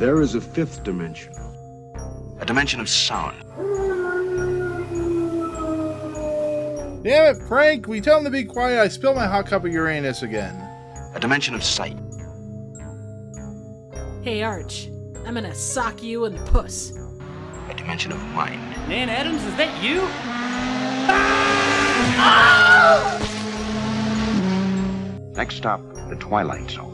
There is a fifth dimension. A dimension of sound. Damn it, Frank! Will you tell him to be quiet? I spilled my hot cup of Uranus again. A dimension of sight. Hey, Arch. I'm gonna sock you in the puss. A dimension of mind. Nan Adams, is that you? Ah! Next stop, the Twilight Zone.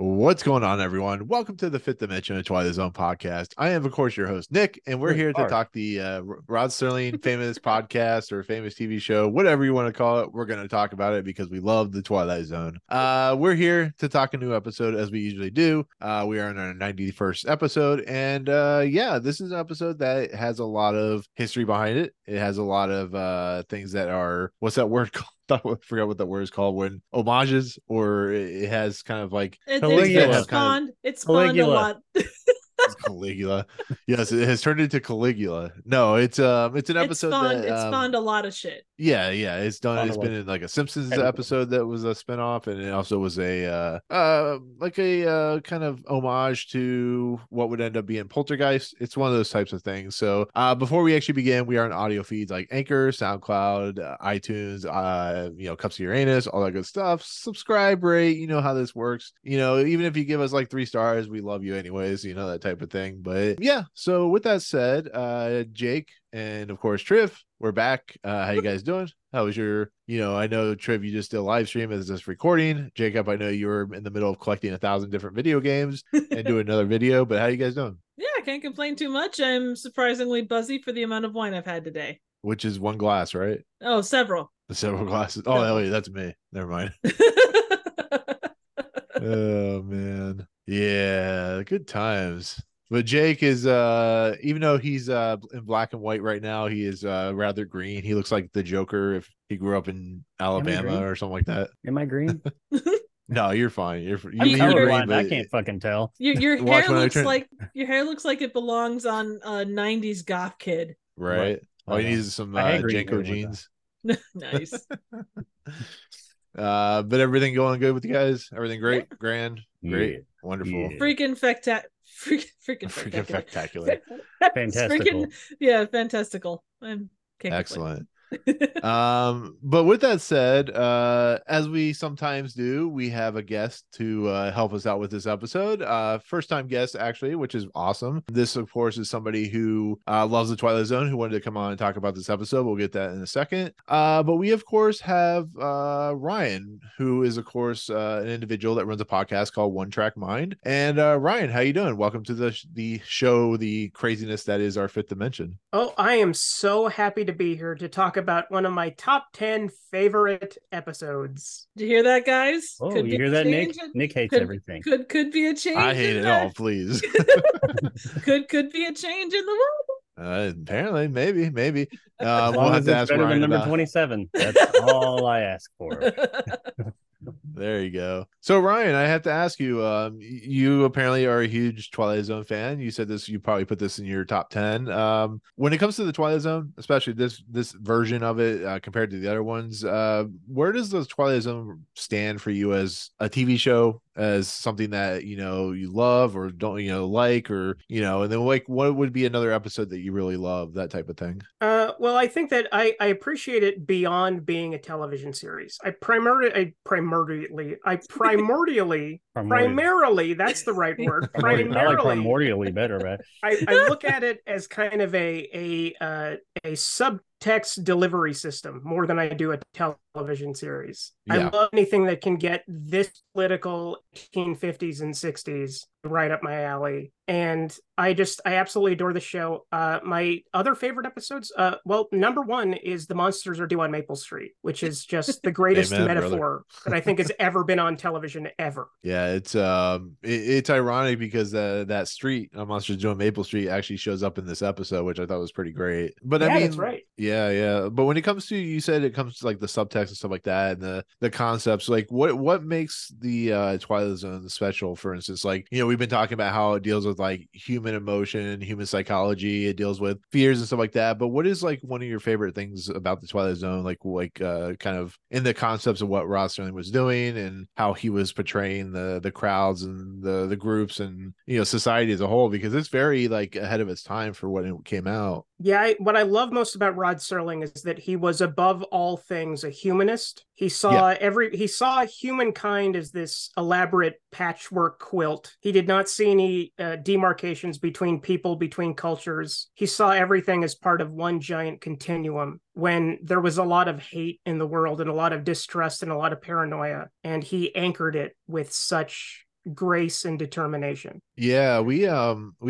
What's going on, everyone? Welcome to the Fifth Dimension of Twilight Zone podcast. I am, of course, your host, Nick, and we're here to talk the Rod Serling famous podcast or famous TV show, whatever you want to call it. We're going to talk about it because we love the Twilight Zone. We're here to talk a new episode as we usually do. We are in our 91st episode, and this is an episode that has a lot of history behind it. It has a lot of things that are, what's that word called? I forgot what that word is called when homages, or it has kind of like it spawned a lot. Caligula. Yes, it has turned into Caligula. No, it's an episode that spawned a lot of shit. Yeah, it's done. It's been in like a Simpsons episode that was a spinoff, and it also was a kind of homage to what would end up being Poltergeist. It's one of those types of things. So before we actually begin, we are on audio feeds like Anchor, SoundCloud, iTunes, Cups of Uranus, all that good stuff. Subscribe, rate. You know how this works. You know, even if you give us like 3 stars, we love you anyways. You know that type of thing. But yeah, so with that said, Jake and of course Triv, we're back. How you guys doing? How was your, I know Triv, you just did a live stream as this recording. Jacob, I know you were in the middle of collecting 1,000 different video games and doing another video, but how you guys doing? Yeah, I can't complain too much. I'm surprisingly buzzy for the amount of wine I've had today. Which is one glass, right? Oh, several glasses. Oh, no. Wait, that's me. Never mind. Oh man. Yeah, good times. But Jake is, even though he's in black and white right now, he is rather green. He looks like the Joker if he grew up in Alabama or something like that. Am I green? No, you're fine. You're green, I can't fucking tell. Your hair looks like it belongs on a 90s goth kid. Right. All you need is some Janko jeans. Nice. But everything going good with you guys? Everything great? Yeah. Grand? Great. Yeah. Wonderful. Yeah. Freaking spectacular. Fantastical. Fantastical. Excellent. But with that said, as we sometimes do, we have a guest to help us out with this episode. First time guest, actually, which is awesome. This, of course, is somebody who loves the Twilight Zone, who wanted to come on and talk about this episode. We'll get that in a second. But we, of course, have Ryan, who is, of course, an individual that runs a podcast called One Track Mind. And Ryan, how you doing? Welcome to the show, the craziness that is our fifth dimension. Oh, I am so happy to be here to talk about one of my top 10 favorite episodes. Did you hear that, guys? Oh, could you hear that, Nick? Nick hates everything. Could be a change. I hate it all, please. could be a change in the world. Apparently, maybe. We'll have to ask better Ryan than number 27. That's all I ask for. There you go. So Ryan, I have to ask you, you apparently are a huge Twilight Zone fan. You said this, you probably put this in your top 10. When it comes to the Twilight Zone, especially this version of it compared to the other ones, where does the Twilight Zone stand for you as a TV show, as something that, you love or don't, like, or, and then like, what would be another episode that you really love, that type of thing? Well, I think that I appreciate it beyond being a television series. Primarily, that's the right word. Primarily, I like primordially better, man. I look at it as kind of a subtext delivery system more than I do a television series. Yeah. I love anything that can get this political 1850s and 60s right up my alley. And I absolutely adore the show. My other favorite episodes, number one is The Monsters Are Due on Maple Street, which is just the greatest metaphor that I think has ever been on television ever. Yeah, it's ironic because that street on Monsters Due on Maple Street actually shows up in this episode, which I thought was pretty great. But yeah, I mean, that's right. Yeah. But when it comes to, you said it comes to like the subtext and stuff like that, and the concepts, like what makes the Twilight Zone special? For instance, like we we've been talking about how it deals with like human emotion, human psychology. It deals with fears and stuff like that. But what is like one of your favorite things about The Twilight Zone? Like kind of in the concepts of what Rod Serling was doing and how he was portraying the crowds and the groups and, you know, society as a whole, because it's very like ahead of its time for when it came out. Yeah. What I love most about Rod Serling is that he was above all things a humanist. He saw he saw humankind as this elaborate patchwork quilt. He did not see any demarcations between people, between cultures. He saw everything as part of one giant continuum. When there was a lot of hate in the world and a lot of distrust and a lot of paranoia, and he anchored it with such grace and determination. Yeah, we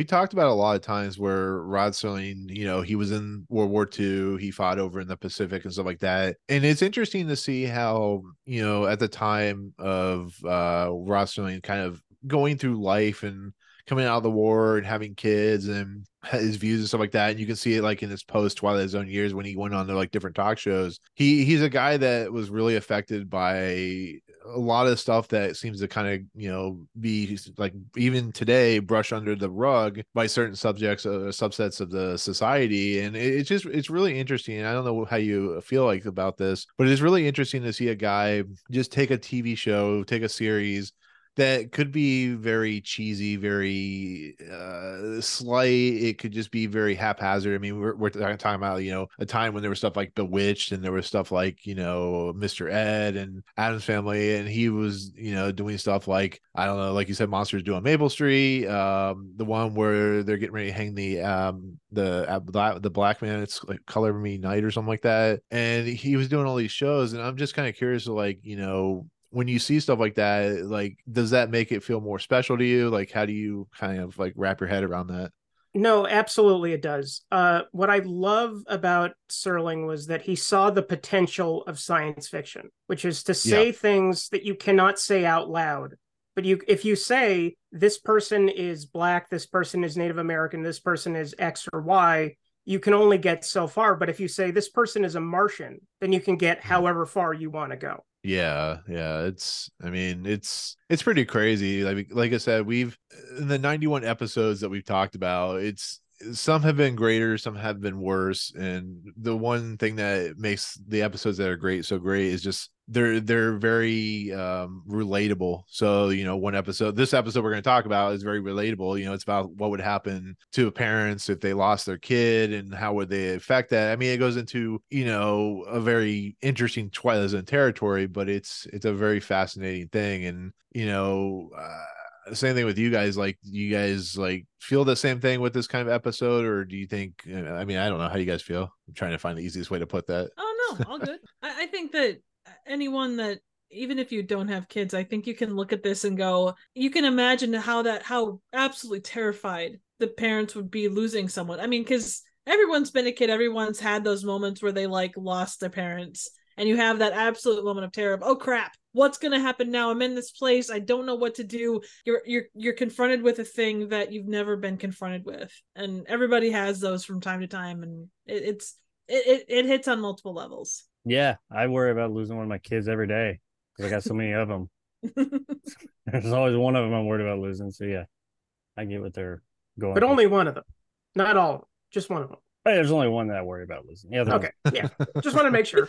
talked about a lot of times where Rod Serling, you know, he was in World War II, he fought over in the Pacific and stuff like that. And it's interesting to see how, you know, at the time of Rod Serling kind of going through life and coming out of the war and having kids and his views and stuff like that. And you can see it like in his post Twilight Zone years when he went on to like different talk shows. He's a guy that was really affected by a lot of stuff that seems to kind of, you know, be like even today brushed under the rug by certain subjects or subsets of the society. And it's really interesting. I don't know how you feel like about this, but it's really interesting to see a guy just take a TV show, take a series that could be very cheesy, very slight. It could just be very haphazard. I mean, we're talking about, you know, a time when there was stuff like Bewitched and there was stuff like, you know, Mr. Ed and Addams Family. And he was, you know, doing stuff like, I don't know, like you said, Monsters Due on Maple Street. The one where they're getting ready to hang the black man, it's like Color Me Night or something like that. And he was doing all these shows. And I'm just kind of curious to like, you know, when you see stuff like that, like, does that make it feel more special to you? Like, how do you kind of like wrap your head around that? No, absolutely it does. What I love about Serling was that he saw the potential of science fiction, which is to say things that you cannot say out loud. But if you say this person is black, this person is Native American, this person is X or Y, you can only get so far. But if you say this person is a Martian, then you can get however far you want to go. Yeah. It's pretty crazy. Like I said, we've in the 91 episodes that we've talked about, it's some have been greater, some have been worse. And the one thing that makes the episodes that are great so great is just they're very relatable. So, you know, this episode we're going to talk about is very relatable. You know, it's about what would happen to parents if they lost their kid and how would they affect that. I mean, it goes into, you know, a very interesting Twilight Zone territory, but it's a very fascinating thing. And, you know, same thing with you guys. Like, you guys like feel the same thing with this kind of episode, or do you think? I mean, I don't know how you guys feel. I'm trying to find the easiest way to put that. Oh no, all good. I think that anyone that, even if you don't have kids, I think you can look at this and go, you can imagine how absolutely terrified the parents would be losing someone. I mean, because everyone's been a kid, everyone's had those moments where they like lost their parents, and you have that absolute moment of terror of, oh crap, what's going to happen now? I'm in this place. I don't know what to do. You're confronted with a thing that you've never been confronted with. And everybody has those from time to time. And it hits on multiple levels. Yeah. I worry about losing one of my kids every day because I got so many of them. There's always one of them I'm worried about losing. So yeah, I get what they're going But only one of them. Not all. Just one of them. There's only one that I worry about losing. The other okay, one. Yeah. Just want to make sure.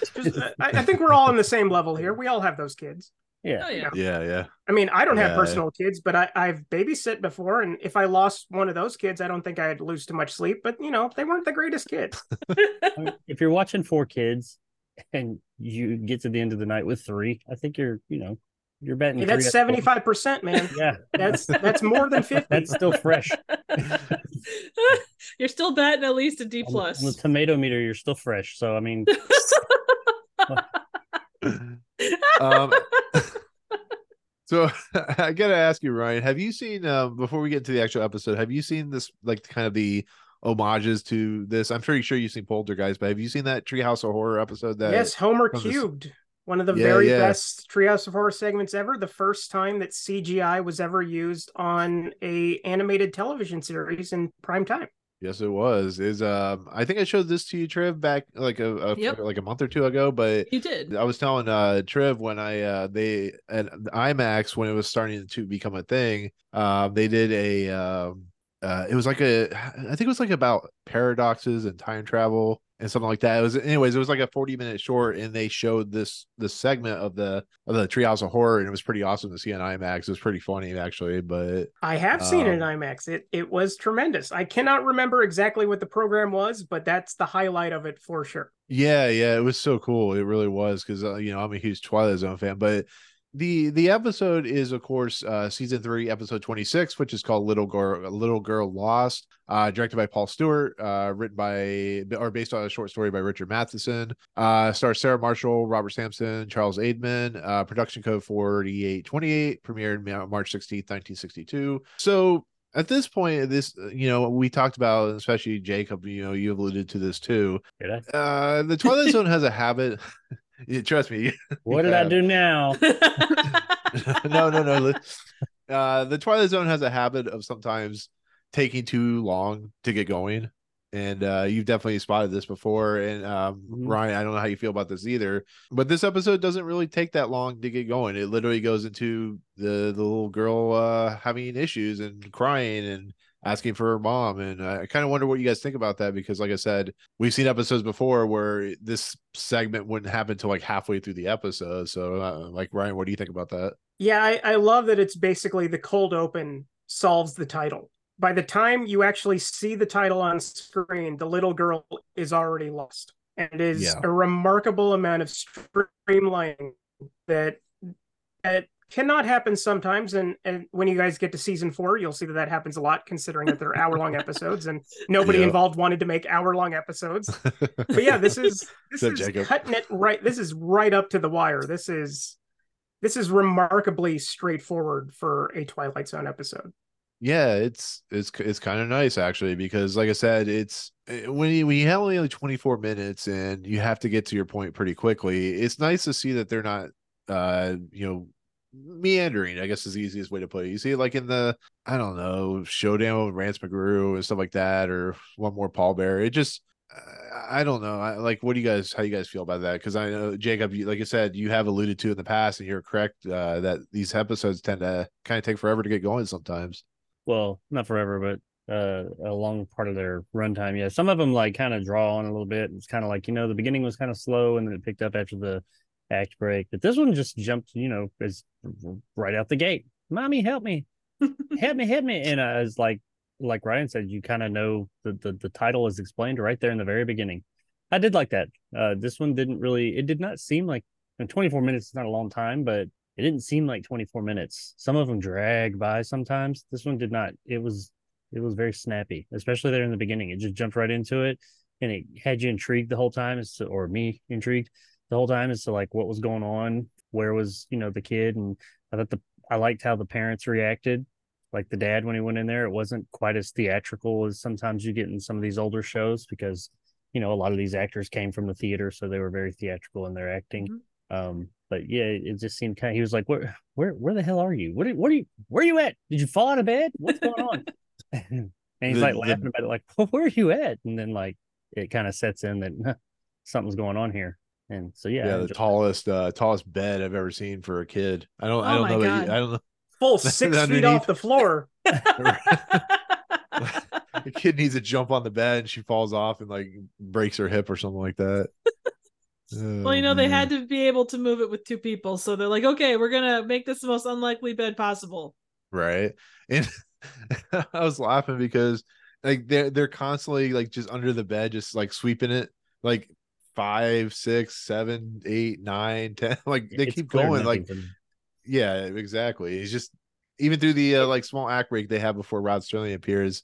I think we're all on the same level here. We all have those kids. Yeah. Oh, yeah. Yeah. I mean, I don't have personal kids, but I've babysat before. And if I lost one of those kids, I don't think I'd lose too much sleep. But, you know, they weren't the greatest kids. If you're watching four kids and you get to the end of the night with three, I think you're betting. Yeah, that's 75%, man. Yeah. That's more than 50. That's still fresh. You're still batting at least a D plus. On the tomato meter, you're still fresh. So I mean, so I gotta ask you, Ryan, have you seen before we get to the actual episode, have you seen this like kind of the homages to this? I'm pretty sure you've seen Poltergeist, but have you seen that Treehouse of Horror episode? That yes, Homer Cubed. One of the very best Treehouse of Horror segments ever. The first time that CGI was ever used on an animated television series in prime time. Yes, it was. Is I think I showed this to you, Triv, back like a month or two ago. But you did. I was telling Triv when IMAX, when it was starting to become a thing, they did a it was like I think it was like about paradoxes and time travel and something like that. It was, anyways, it was like a 40-minute short, and they showed this segment of the Treehouse of Horror, and it was pretty awesome to see in IMAX. It was pretty funny, actually. But I have seen it in IMAX. It was tremendous. I cannot remember exactly what the program was, but that's the highlight of it for sure. Yeah, it was so cool. It really was, because I'm a huge Twilight Zone fan, but the episode is, of course, season 3, episode 26, which is called Little Girl Lost, directed by Paul Stewart, based on a short story by Richard Matheson, stars Sarah Marshall, Robert Sampson, Charles Aidman, production code 4828, premiered March 16th, 1962. So at this point, we talked about, especially Jacob, you alluded to this too. The Twilight Zone has a habit. Trust me. What did I do now? No. The Twilight Zone has a habit of sometimes taking too long to get going. And you've definitely spotted this before. And Ryan, I don't know how you feel about this either, but this episode doesn't really take that long to get going. It literally goes into the little girl having issues and crying and asking for her mom, and I kind of wonder what you guys think about that, because like I said, we've seen episodes before where this segment wouldn't happen till like halfway through the episode. So like, Ryan, what do you think about that? Yeah, I love that it's basically the cold open solves the title. By the time you actually see the title on screen, the little girl is already lost, and it is a remarkable amount of streamlining that cannot happen sometimes, and when you guys get to season 4, you'll see that happens a lot, considering that they're hour-long episodes, and nobody involved wanted to make hour-long episodes. But yeah, this is cutting it right. This is right up to the wire. This is remarkably straightforward for a Twilight Zone episode. Yeah, it's kind of nice, actually, because like I said, it's when you have only like 24 minutes and you have to get to your point pretty quickly, it's nice to see that they're not meandering, I guess, is the easiest way to put it. You see it like in the, I don't know, Showdown with Rance McGrew and stuff like that, or One More Pallbearer. It just, I don't know. How you guys feel about that? Because I know, Jacob, like I said, you have alluded to in the past, and you're correct that these episodes tend to kind of take forever to get going sometimes. Well, not forever, but a long part of their runtime. Yeah, some of them like kind of draw on a little bit. It's kind of like, the beginning was kind of slow, and then it picked up after the act break, but this one just jumped, is right out the gate. Mommy, help me. help me. And as like Ryan said, you kind of know the title is explained right there in the very beginning. I did like that. This one didn't really, it did not seem like, 24 minutes is not a long time, but it didn't seem like 24 minutes. Some of them drag by sometimes. This one did not. It was very snappy, especially there in the beginning. It just jumped right into it, and it had you intrigued the whole time, or me intrigued the whole time as to like what was going on, where was the kid. And I thought I liked how the parents reacted, like the dad when he went in there. It wasn't quite as theatrical as sometimes you get in some of these older shows, because a lot of these actors came from the theater, so they were very theatrical in their acting. Mm-hmm. But yeah, it just seemed kind of, he was like, where the hell are you? Where are you at? Did you fall out of bed? What's going on? And he's like laughing about it, like, well, where are you at? And then like it kind of sets in that something's going on here. And so yeah the tallest bed I've ever seen for a kid. I don't know. That you, I don't know. Full 6 feet off the floor. The kid needs to jump on the bed, and she falls off and like breaks her hip or something like that. Well, they had to be able to move it with 2 people, so they're like, okay, we're gonna make this the most unlikely bed possible. Right, and I was laughing because like they're constantly like just under the bed, just like sweeping it like 5, 6, 7, 8, 9, 10. Like they keep going. Like, yeah, exactly. It's just even through the like small act break they have before Rod Serling appears.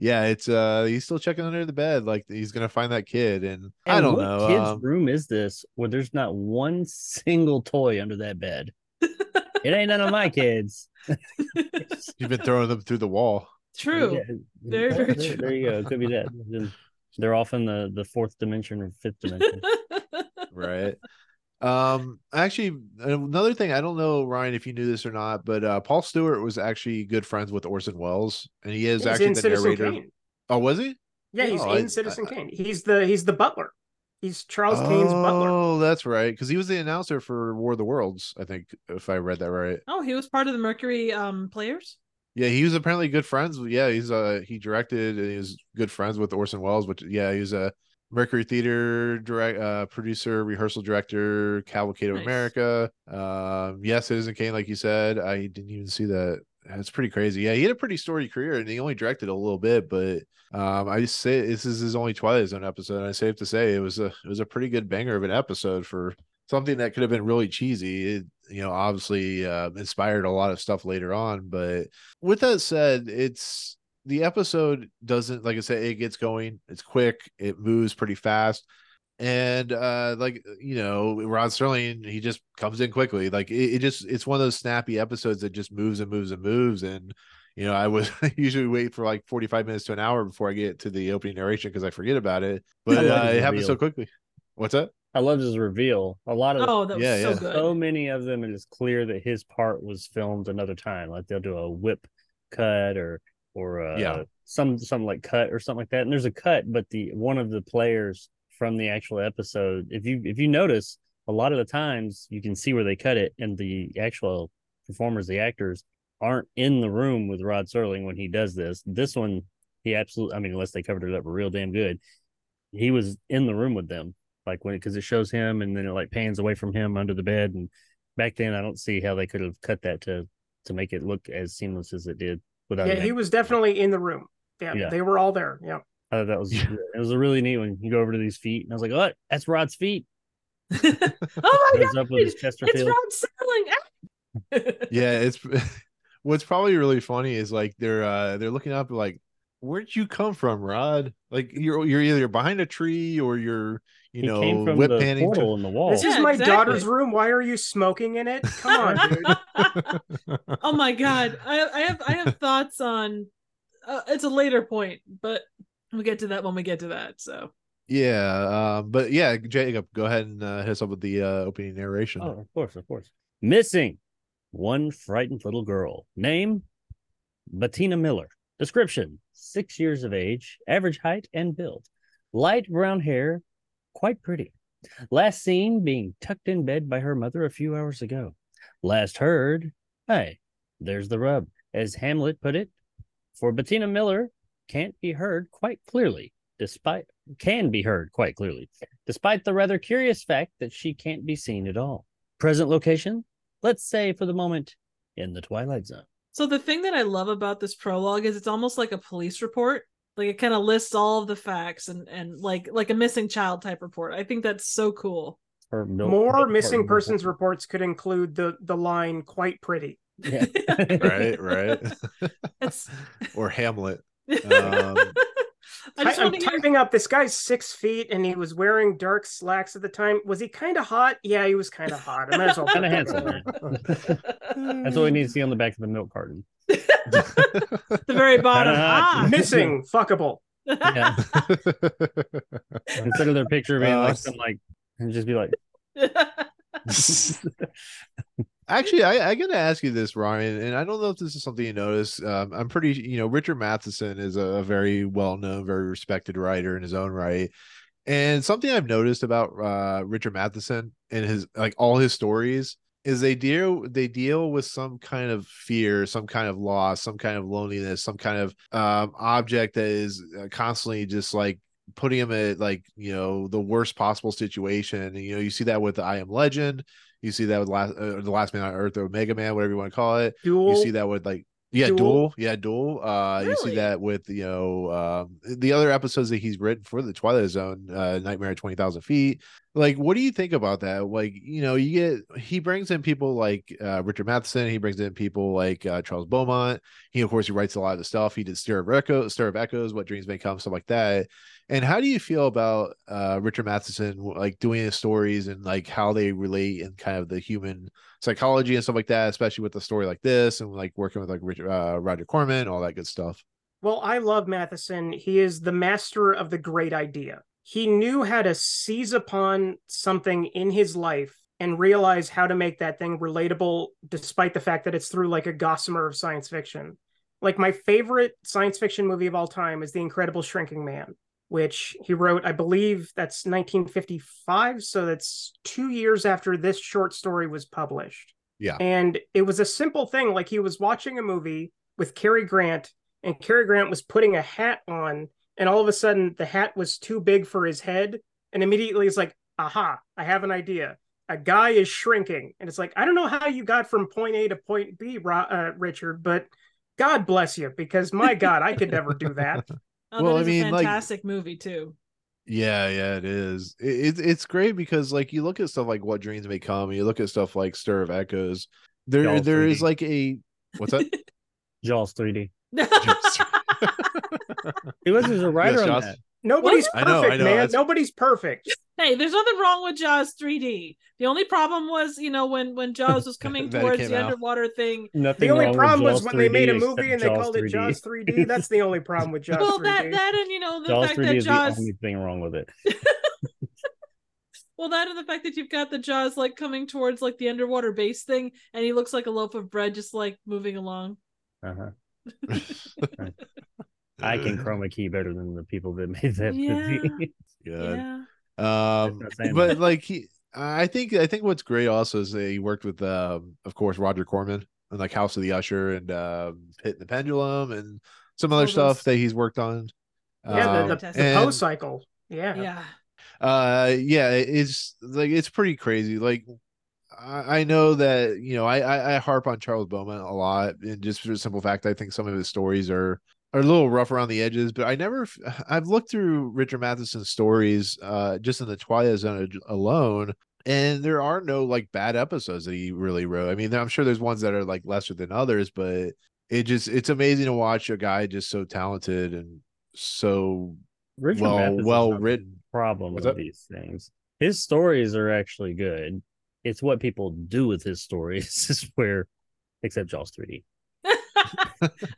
Yeah, it's he's still checking under the bed, like he's gonna find that kid. And I don't know. What kid's room is this where there's not one single toy under that bed? It ain't none of my kids. You've been throwing them through the wall. True. Yeah. Very, very true. There you go. It could be that. They're off in the 4th dimension or 5th dimension. Right. Actually, another thing, I don't know, Ryan, if you knew this or not, but Paul Stewart was actually good friends with Orson Welles, and he is actually the narrator. Kane. Oh, was he? Yeah, he's in Citizen Kane. He's the butler. He's Charles Kane's butler. Oh, that's right. Because he was the announcer for War of the Worlds, I think, if I read that right. Oh, he was part of the Mercury players? Yeah, he was apparently good friends. Yeah, he directed and he was good friends with Orson Welles, which, yeah, he was a Mercury Theatre producer, rehearsal director, Cavalcade of America. Yeah, Citizen Kane, like you said. I didn't even see that. That's pretty crazy. Yeah, he had a pretty storied career, and he only directed a little bit, but I say this is his only Twilight Zone episode, and it's safe to say it was a pretty good banger of an episode for something that could have been really cheesy. It, obviously inspired a lot of stuff later on, but with that said, the episode doesn't, like I said, it gets going. It's quick. It moves pretty fast. And Rod Serling, he just comes in quickly. Like it's one of those snappy episodes that just moves and moves and moves. And I would usually wait for like 45 minutes to an hour before I get to the opening narration because I forget about it. But it happens so quickly. What's that? I loved his reveal. A lot of good. So many of them, it is clear that his part was filmed another time. Like they'll do a whip cut or some like cut or something like that. And there's a cut, but one of the players from the actual episode, if you notice, a lot of the times you can see where they cut it, and the actual performers, the actors, aren't in the room with Rod Serling when he does this. This one, he absolutely, unless they covered it up real damn good, he was in the room with them, like because it shows him, and then it like pans away from him under the bed. And back then, I don't see how they could have cut that to make it look as seamless as it did. Without he was definitely in the room. Yeah, they were all there. Yeah. I thought that was it was a really neat one. You go over to these feet, and I was like, "Oh, that's Rod's feet!" Oh my God, up with his Chesterfield. It's Rod Serling. Yeah, it's what's probably really funny is like they're looking up like, "Where'd you come from, Rod? Like you're either behind a tree or you're came from whip panning portal in the wall. This is my daughter's room. Why are you smoking in it? Come on, dude." Oh my God, I have thoughts on it's a later point, but. We'll get to that when we get to that. So but yeah, Jacob, go ahead and hit us up with the opening narration. Oh, of course. Missing: one frightened little girl. Name: Bettina Miller. Description: 6 years of age, average height and build, light brown hair, quite pretty. Last seen being tucked in bed by her mother a few hours ago. Last heard. Hey, there's the rub. As Hamlet put it, for Bettina Miller. Can be heard quite clearly, despite the rather curious fact that she can't be seen at all. Present location, let's say for the moment, in the Twilight Zone. So the thing that I love about this prologue is it's almost like a police report. Like it kind of lists all of the facts and like a missing child type report. I think that's so cool. More missing persons reports could include the line "quite pretty." Yeah. right. Or Hamlet. I'm typing up, this guy's 6 feet and he was wearing dark slacks at the time. Was he kind of hot? Yeah, he was kind of hot. I might as well kind of handsome. That's all we need to see on the back of the milk carton. The very bottom. Missing, fuckable. Yeah. Instead of their picture being like some and just be like. Actually, I gotta ask you this, Ryan, and I don't know if this is something you notice. I'm pretty, Richard Matheson is a very well-known, very respected writer in his own right. And something I've noticed about Richard Matheson and his all his stories is they deal with some kind of fear, some kind of loss, some kind of loneliness, some kind of object that is constantly just putting him at the worst possible situation. And, you see that with the I Am Legend. You see that with the Last Man on Earth, or Omega Man, whatever you want to call it. Duel. You see that with Duel. Really? You see that with the other episodes that he's written for the Twilight Zone, Nightmare at 20,000 Feet. What do you think about that? He brings in people like Richard Matheson. He brings in people like Charles Beaumont. He writes a lot of the stuff. He did Stir of Echoes, What Dreams May Come, stuff like that. And how do you feel about Richard Matheson doing his stories and how they relate and kind of the human psychology and stuff like that, especially with a story like this and working with Roger Corman, all that good stuff? Well, I love Matheson. He is the master of the great idea. He knew how to seize upon something in his life and realize how to make that thing relatable, despite the fact that it's through a gossamer of science fiction. Like, my favorite science fiction movie of all time is The Incredible Shrinking Man, which he wrote, I believe that's 1955. So that's 2 years after this short story was published. Yeah. And it was a simple thing. Like, he was watching a movie with Cary Grant, and Cary Grant was putting a hat on, and all of a sudden the hat was too big for his head. And immediately he's like, aha, I have an idea. A guy is shrinking. And it's like, I don't know how you got from point A to point B, Richard, but God bless you, because my God, I could never do that. Oh, well, I mean, a fantastic movie too. Yeah, yeah, it is. It's great because, like, you look at stuff like What Dreams May Come, you look at stuff like Stir of Echoes. There is like a, what's that? Jaws 3D. He was a writer on that. Nobody's perfect, I know, man. That's... Nobody's perfect. Hey, there's nothing wrong with Jaws 3D. The only problem was, you know, when Jaws was coming towards the underwater thing. The only problem was when they made a movie and they called it Jaws 3D. That's the only problem with Jaws 3D. Well, that and, you know, the fact that Jaws... the only thing wrong with it. Well, that and the fact that you've got the Jaws, like, coming towards, like, the underwater base thing, and he looks like a loaf of bread just, like, moving along. Uh-huh. I can chroma key better than the people that made that movie. Yeah. But like, I think what's great also is that he worked with, of course, Roger Corman and like House of the Usher and Hitting the Pendulum and some other stuff that he's worked on. Yeah, the Poe cycle. Yeah. Yeah. It's like, it's pretty crazy. Like, I know that, you know, I harp on Charles Beaumont a lot, and just for the simple fact, I think some of his stories are a little rough around the edges, but I've looked through Richard Matheson's stories just in the Twilight Zone alone, and there are no like bad episodes that he really wrote. I mean, I'm sure there's ones that are like lesser than others, but it's amazing to watch a guy just so talented and so well written. Problem with these things, his stories are actually good. It's what people do with his stories is where, except Jaws 3D.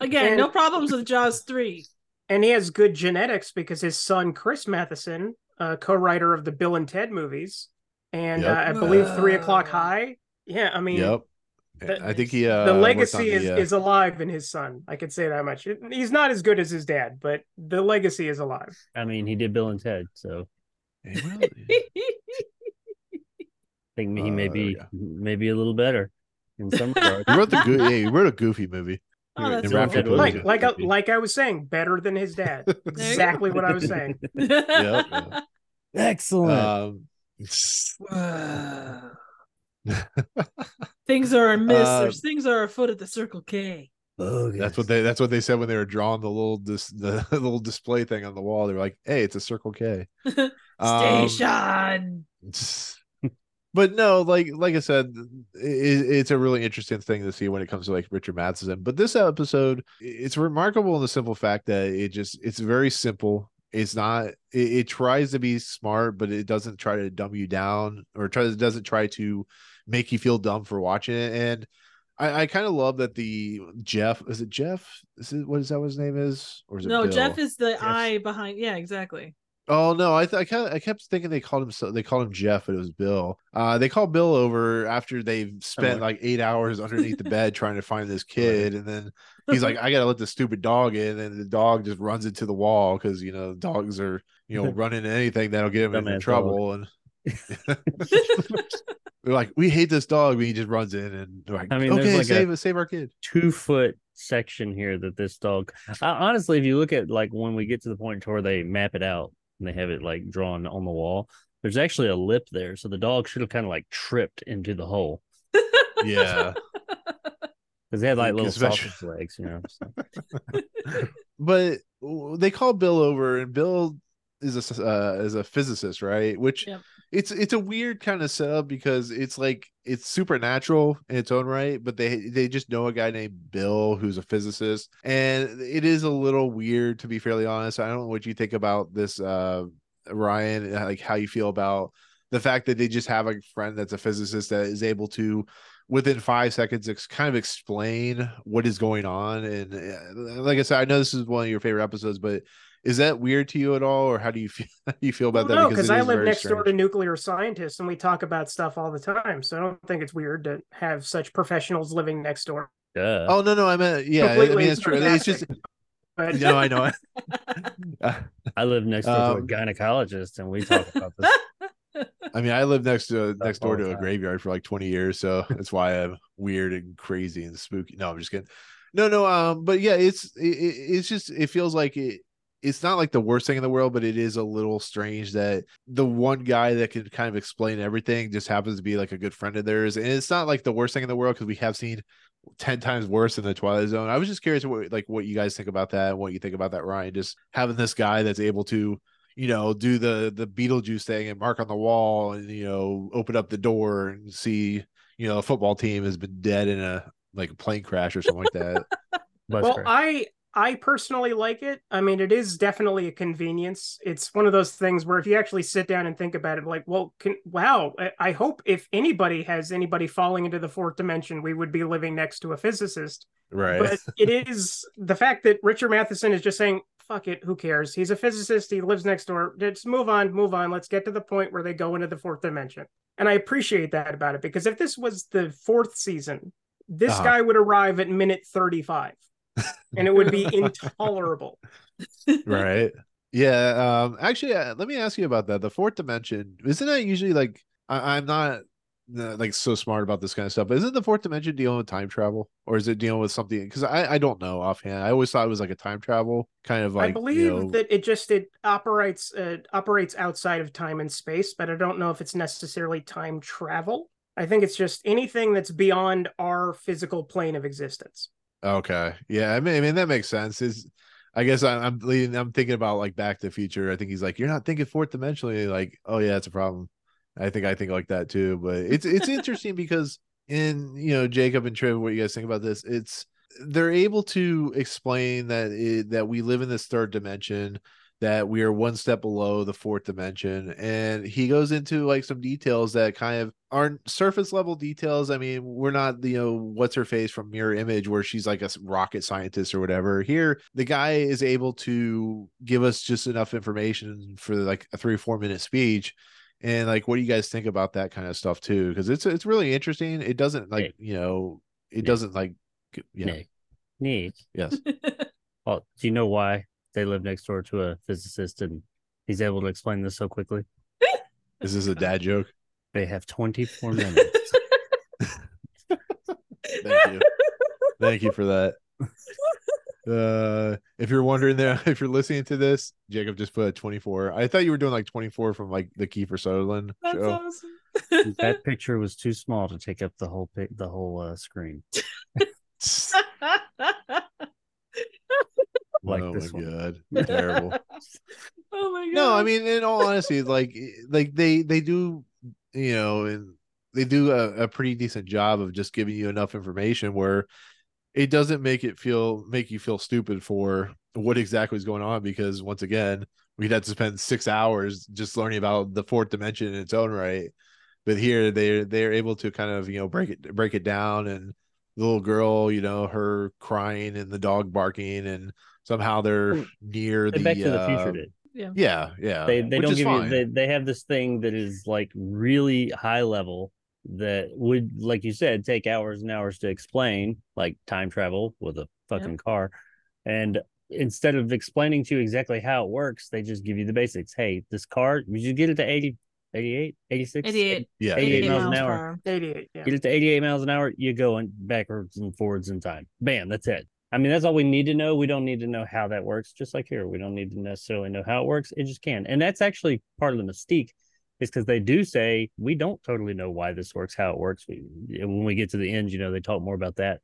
Again, no problems with Jaws 3. And he has good genetics because his son, Chris Matheson, co-writer of the Bill and Ted movies, and I believe 3 O'Clock High. Yeah, I mean, I think he the legacy is alive in his son. I can say that much. He's not as good as his dad, but the legacy is alive. I mean, he did Bill and Ted, so I think he may be maybe a little better in some regard. He wrote a goofy movie. Oh, that's cool. Like I was saying, better than his dad. Exactly what I was saying. Yeah. Excellent. Things are amiss. Things are afoot at the Circle K. Bogus. That's what they said when they were drawing the little display thing on the wall. They were like, "Hey, it's a Circle K station." But no, like I said, it's a really interesting thing to see when it comes to like Richard Matheson. But this episode, it's remarkable in the simple fact that it's very simple. It's not. It tries to be smart, but it doesn't try to dumb you down or doesn't try to make you feel dumb for watching it. And I kind of love that the Jeff, is it Jeff? What his name is? Or is it Bill? Jeff is the eye behind. Yeah, exactly. Oh no! I kept thinking they called him Jeff, but it was Bill. They called Bill over after they've spent like 8 hours underneath the bed trying to find this kid, and then he's like, "I gotta let the stupid dog in," and the dog just runs into the wall because you know dogs are run into anything that'll get him into trouble. And we're like, "We hate this dog," but he just runs in and like, I mean, "Okay, like save our kid." 2-foot section here that this dog. Honestly, if you look at like when we get to the point where they map it out. And they have it like drawn on the wall. There's actually a lip there, so the dog should have kind of like tripped into the hole. Yeah, because they had like little sausage legs, you know. So. But they call Bill over, and Bill is a physicist, right? Which it's a weird kind of setup because it's like it's supernatural in its own right, but they just know a guy named Bill who's a physicist, and it is a little weird to be fairly honest. I don't know what you think about this, Ryan, like how you feel about the fact that they just have a friend that's a physicist that is able to within 5 seconds kind of explain what is going on. And like I said, I know this is one of your favorite episodes, but is that weird to you at all, or how do you feel about that? No, because I live next door to nuclear scientists, and we talk about stuff all the time. So I don't think it's weird to have such professionals living next door. Duh. Oh no, I meant it's true. It's just no, I know. I live next door to a gynecologist, and we talk about this. I mean, I lived next door to a graveyard for like 20 years, so that's why I'm weird and crazy and spooky. No, I'm just kidding. No. But yeah, it's just, it feels like it. It's not like the worst thing in the world, but it is a little strange that the one guy that could kind of explain everything just happens to be like a good friend of theirs. And it's not like the worst thing in the world, because we have seen 10 times worse in the Twilight Zone. I was just curious what you guys think about that, and what you think about that, Ryan, just having this guy that's able to, you know, do the Beetlejuice thing and mark on the wall and, you know, open up the door and see, you know, a football team has been dead in a plane crash or something like that. Well, I personally like it. I mean, it is definitely a convenience. It's one of those things where if you actually sit down and think about it, like, well, wow, I hope if anybody has anybody falling into the fourth dimension, we would be living next to a physicist. Right. But it is the fact that Richard Matheson is just saying, fuck it, who cares? He's a physicist. He lives next door. Just move on. Let's get to the point where they go into the fourth dimension. And I appreciate that about it, because if this was the fourth season, this guy would arrive at minute 35. And it would be intolerable. Right. Yeah. Actually, let me ask you about that. The fourth dimension, isn't that usually like, I'm not like so smart about this kind of stuff, but isn't the fourth dimension dealing with time travel, or is it dealing with something? Because I don't know offhand. I always thought it was like a time travel kind of, like, I believe, you know, that it operates outside of time and space, but I don't know if it's necessarily time travel. I think it's just anything that's beyond our physical plane of existence. Okay. Yeah. I mean, that makes sense. I'm thinking about like Back to the Future. I think he's like, you're not thinking fourth dimensionally. Like, oh yeah, it's a problem. I think like that too. But it's interesting because in, you know, Jacob and Triv, what you guys think about this? They're able to explain that we live in this third dimension, that we are one step below the fourth dimension. And he goes into like some details that kind of aren't surface level details. I mean, we're not, you know, what's her face from Mirror Image, where she's like a rocket scientist or whatever. Here, the guy is able to give us just enough information for like a 3 or 4 minute speech. And like, what do you guys think about that kind of stuff too? Cause it's really interesting. It doesn't like, you know, it doesn't like, you know. Neat. Yes. Well, do you know why they live next door to a physicist and he's able to explain this so quickly? Is this a dad joke? They have 24 minutes. Thank you for that. If you're wondering there, if you're listening to this, Jacob just put 24. I thought you were doing like 24 from like the Kiefer Sutherland show. Awesome. That picture was too small to take up the whole screen. Like, oh this my one. God, terrible. Oh my God. No, I mean, in all honesty, like they do, you know, and they do a pretty decent job of just giving you enough information where it doesn't make you feel stupid for what exactly is going on, because once again, we'd have to spend 6 hours just learning about the fourth dimension in its own right. But here they're able to kind of, you know, break it down, and the little girl, you know, her crying and the dog barking, and somehow they're near the Back to the Future did. Yeah. They don't give you, they have this thing that is like really high level that would, like you said, take hours and hours to explain, like time travel with a fucking car. And instead of explaining to you exactly how it works, they just give you the basics. Hey, this car, would you get it to 80? 88, 86, 88, yeah, 88 miles an hour. 88, yeah. Get it to 88 miles an hour. You go backwards and forwards in time. Bam, that's it. I mean, that's all we need to know. We don't need to know how that works. Just like here, we don't need to necessarily know how it works. It just can. And that's actually part of the mystique, is because they do say we don't totally know why this works, how it works. When we get to the end, you know, they talk more about that.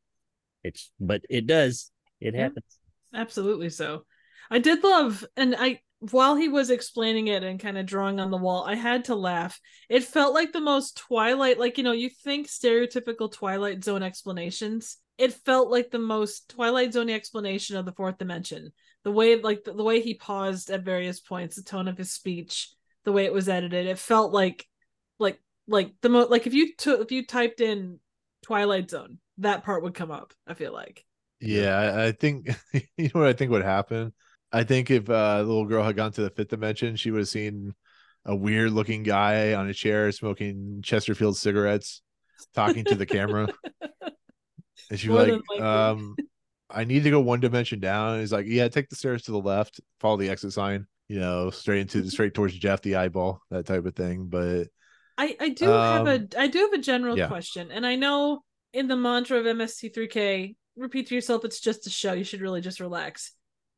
But it does. It happens. Absolutely. So I did love, while he was explaining it and kind of drawing on the wall, I had to laugh. It felt like the most Twilight, like, you know, you think stereotypical Twilight Zone explanations. It felt like the most Twilight Zone explanation of the fourth dimension. The way, like, the way he paused at various points, the tone of his speech, the way it was edited, it felt like the most, like, if you typed in Twilight Zone, that part would come up. I feel like. Yeah, I think you know what I think would happen. I think if the little girl had gone to the fifth dimension, she would have seen a weird looking guy on a chair smoking Chesterfield cigarettes, talking to the camera. And she was like, I need to go one dimension down. And he's like, yeah, take the stairs to the left, follow the exit sign, you know, straight towards Jeff, the eyeball, that type of thing. But I do have a general question. And I know in the mantra of MST3K, repeat to yourself, it's just a show. You should really just relax.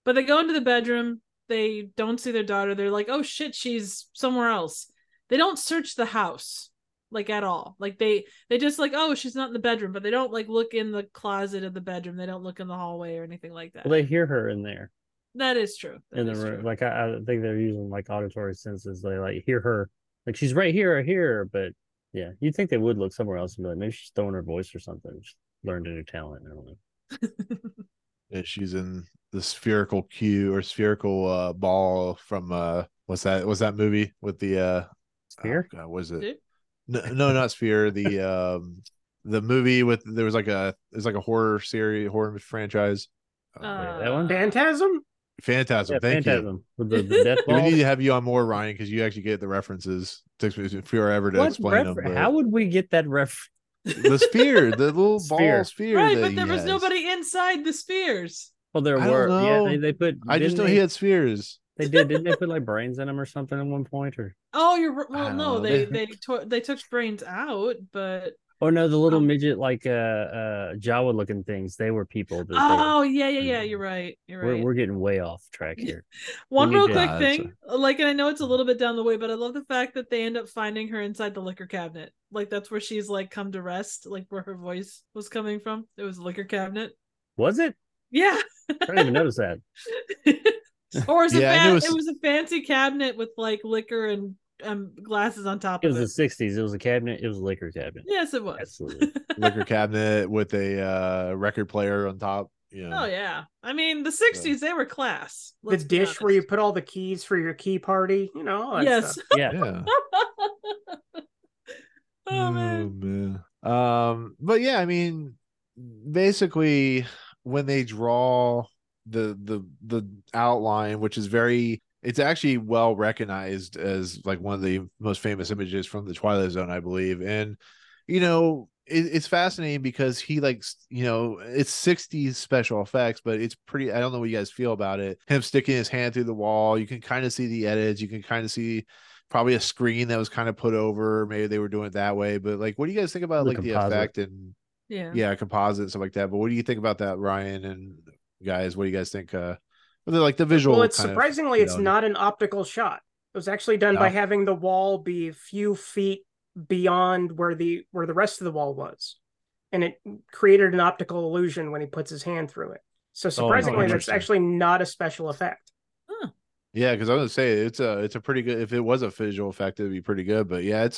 But they go into the bedroom. They don't see their daughter. They're like, oh shit, she's somewhere else. They don't search the house like at all. Like they just like, oh, she's not in the bedroom, but they don't like look in the closet of the bedroom. They don't look in the hallway or anything like that. Well, they hear her in there. That is true. That in the room. True. Like I think they're using like auditory senses. They like hear her, like she's right here or here, but yeah, you'd think they would look somewhere else and be like, maybe she's throwing her voice or something. She learned a new talent. I don't know. And she's in the spherical cube or spherical ball from what's that movie with the Sphere? Oh, was it? No, not Sphere. The the movie with there was like a horror series, horror franchise. That one, Phantasm. Phantasm. Yeah, thank Phantasm. You. The death ball. We need to have you on more, Ryan, because you actually get the references. It takes me if you're ever to explain them. But... How would we get that reference? The sphere, the little ball sphere. Right, but there was nobody inside the spheres. Well, there were. Yeah, they put. I just know he had spheres. They did, didn't they put like brains in them or something at one point? Or they took brains out, but the little midget like Jawa looking things. They were people. Yeah. You're right. We're getting way off track here. One real quick thing, like, and I know it's a little bit down the way, but I love the fact that they end up finding her inside the liquor cabinet. Like that's where she's like come to rest, like where her voice was coming from. It was a liquor cabinet. Was it? Yeah. I didn't even notice that. Or was it was a fancy cabinet with like liquor and glasses on top of it. It was the 60s. It was a cabinet. It was a liquor cabinet. Yes, it was. Absolutely. Liquor cabinet with a record player on top. You know. Oh, yeah. I mean, the 60s, they were class. The dish where you put all the keys for your key party. You know, all that stuff. Yeah. Oh, man. But yeah, I mean, basically when they draw... the outline, which is it's actually well recognized as like one of the most famous images from the Twilight Zone, I believe. And you know, it's fascinating because he likes, you know, it's 60s special effects, but it's pretty, I don't know what you guys feel about it, him sticking his hand through the wall. You can kind of see the edits, you can kind of see probably a screen that was kind of put over, maybe they were doing it that way. But like, what do you guys think about the composite, the effect and composite and stuff like that? But what do you think about that, Ryan and guys? What do you guys think like the visual? Well, it's surprisingly it's not an optical shot. It was actually done by having the wall be a few feet beyond where the rest of the wall was, and it created an optical illusion when he puts his hand through it. So surprisingly that's actually not a special effect. Huh. Yeah, because I was gonna say it's a pretty good, if it was a visual effect it'd be pretty good, but yeah,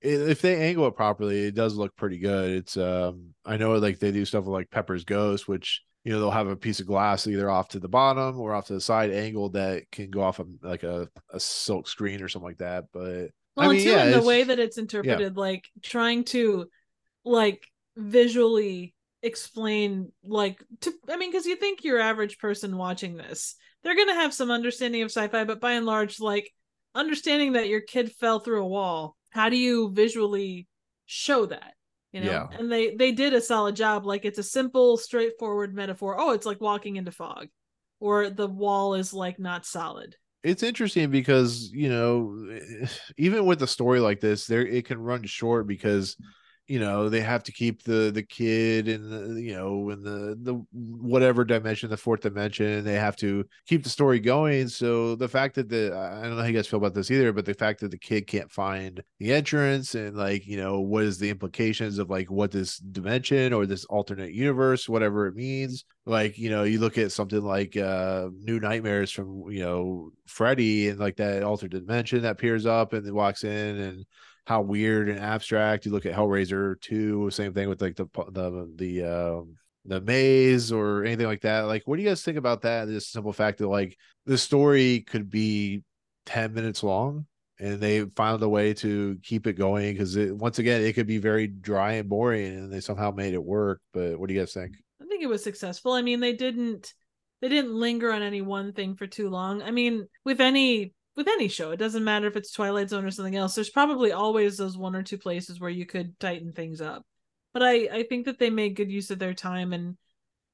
if they angle it properly it does look pretty good. It's I know like they do stuff with like Pepper's Ghost, which you know, they'll have a piece of glass either off to the bottom or off to the side angle that can go off of like a silk screen or something like that. But well, I mean, in the way that it's interpreted, like trying to like visually explain, like because you think your average person watching this, they're going to have some understanding of sci-fi, but by and large, like understanding that your kid fell through a wall, how do you visually show that? You know, and they did a solid job. Like it's a simple, straightforward metaphor. Oh, it's like walking into fog, or the wall is like not solid. It's interesting because, you know, even with a story like this, it can run short because, you know, they have to keep the kid in the, you know, in the whatever dimension, the fourth dimension, and they have to keep the story going. So the fact that I don't know how you guys feel about this either, but the fact that the kid can't find the entrance and like, you know, what is the implications of like what this dimension or this alternate universe, whatever it means. Like, you know, you look at something like New Nightmares from, you know, Freddy, and like that alternate dimension that peers up and then walks in, and how weird and abstract. You look at Hellraiser 2, same thing with like the maze or anything like that. Like, what do you guys think about that? This simple fact that like the story could be 10 minutes long and they found a way to keep it going, because once again it could be very dry and boring and they somehow made it work. But what do you guys think? I think it was successful. I mean, they didn't linger on any one thing for too long. I mean, with any show, it doesn't matter if it's Twilight Zone or something else, there's probably always those one or two places where you could tighten things up. But I think that they made good use of their time, and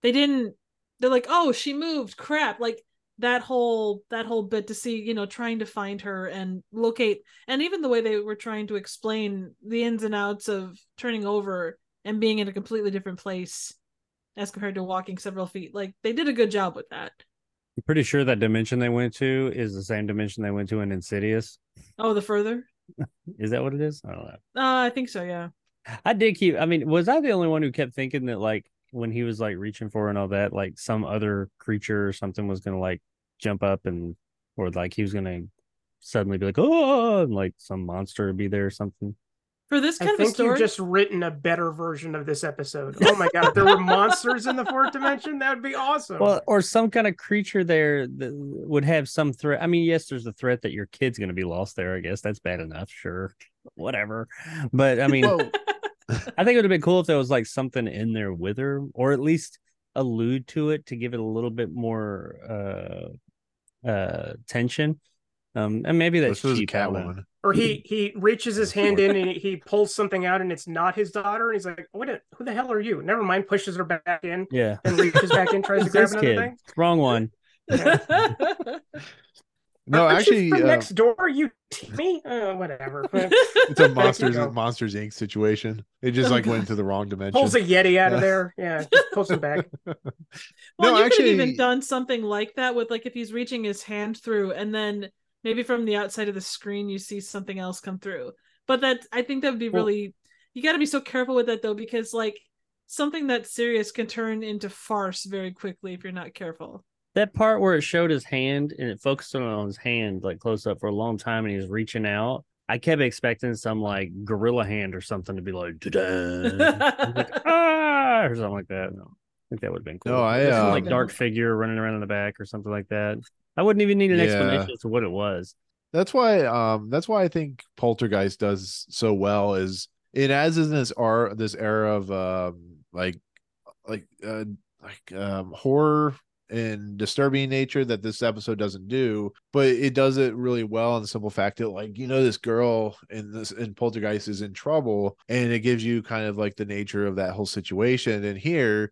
they didn't, they're like, oh, she moved, crap. Like that whole bit to see, you know, trying to find her and locate, and even the way they were trying to explain the ins and outs of turning over and being in a completely different place as compared to walking several feet. Like, they did a good job with that. I'm pretty sure that dimension they went to is the same dimension they went to in Insidious. Oh, The Further? Is that what it is? I don't know. I think so, yeah. Was I the only one who kept thinking that, like, when he was, like, reaching for and all that, like, some other creature or something was going to, like, jump up and, or, like, he was going to suddenly be like, oh, and, like, some monster would be there or something? For this kind of a story, I think you've just written a better version of this episode. Oh my god, if there were monsters in the fourth dimension, that would be awesome. Well, or some kind of creature there that would have some threat. I mean, yes, there's the threat that your kid's going to be lost there. I guess that's bad enough. Sure, whatever. But I mean, I think it would have been cool if there was like something in there with her, or at least allude to it to give it a little bit more tension. And maybe that's cheap, Catwoman. Or he reaches his hand in and he pulls something out and it's not his daughter, and he's like, "What? Who the hell are you?" Never mind. Pushes her back in. Yeah. And reaches back in, tries to grab another thing. Wrong one. Yeah. No, actually, next door. You me? Whatever. It's a Monsters Inc. situation. It just went to the wrong dimension. Pulls a Yeti out of there. Yeah, just pulls him back. Well, no, you could have even done something like that with, like, if he's reaching his hand through, and then maybe from the outside of the screen you see something else come through. But I think that would be really, you got to be so careful with that though, because like something that's serious can turn into farce very quickly if you're not careful. That part where it showed his hand and it focused on his hand, like close up for a long time, and he was reaching out, I kept expecting some like gorilla hand or something to be like, da-da, or something like that. No, I think that would have been cool. No, some like dark figure running around in the back or something like that. I wouldn't even need an explanation as to what it was. That's why I think Poltergeist does so well, is it as in this era of horror and disturbing nature that this episode doesn't do, but it does it really well, in the simple fact that, like, you know, this girl in Poltergeist is in trouble, and it gives you kind of like the nature of that whole situation. And here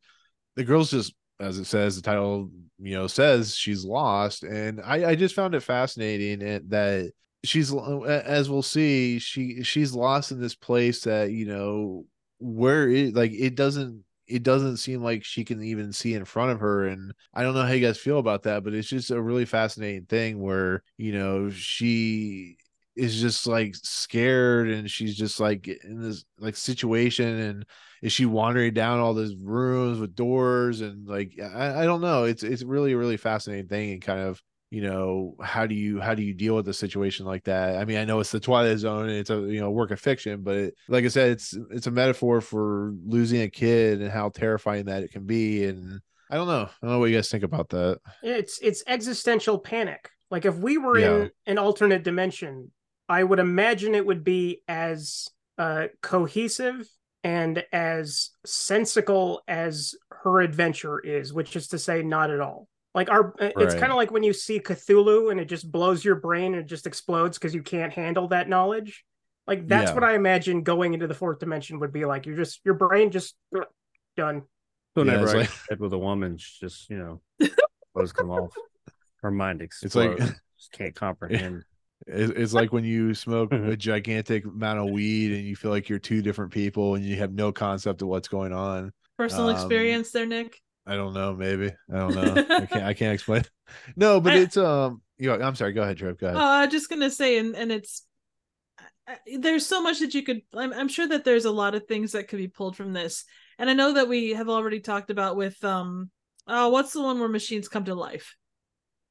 the girl's just, as it says, the title, you know, says she's lost. And I just found it fascinating that she's, as we'll see, she's lost in this place that, you know, where it, like, it doesn't seem like she can even see in front of her. And I don't know how you guys feel about that, but it's just a really fascinating thing where, you know, she is just like scared, and she's just like in this like situation, and is she wandering down all those rooms with doors, and like I don't know, it's really, really fascinating thing. And kind of, you know, how do you deal with a situation like that? I mean, I know it's the Twilight Zone and it's a, you know, work of fiction, but it, like I said, it's a metaphor for losing a kid and how terrifying that it can be. And I don't know what you guys think about that. It's existential panic. Like, if we were in an alternate dimension, I would imagine it would be as cohesive and as sensical as her adventure is, which is to say, not at all. Like, it's kind of like when you see Cthulhu and it just blows your brain and it just explodes because you can't handle that knowledge. Like, that's what I imagine going into the fourth dimension would be like. Your brain just done. Whenever I get with a woman, she just, you know, clothes come off. Her mind explodes. It's like, just can't comprehend. It's like when you smoke a gigantic amount of weed and you feel like you're two different people and you have no concept of what's going on. Personal experience there, Nick? I don't know. Maybe. I don't know. I can't explain. No, but I'm sorry. Go ahead, Trev. Go ahead. I'm just going to say, and it's, there's so much that you could, I'm sure that there's a lot of things that could be pulled from this. And I know that we have already talked about with, what's the one where machines come to life?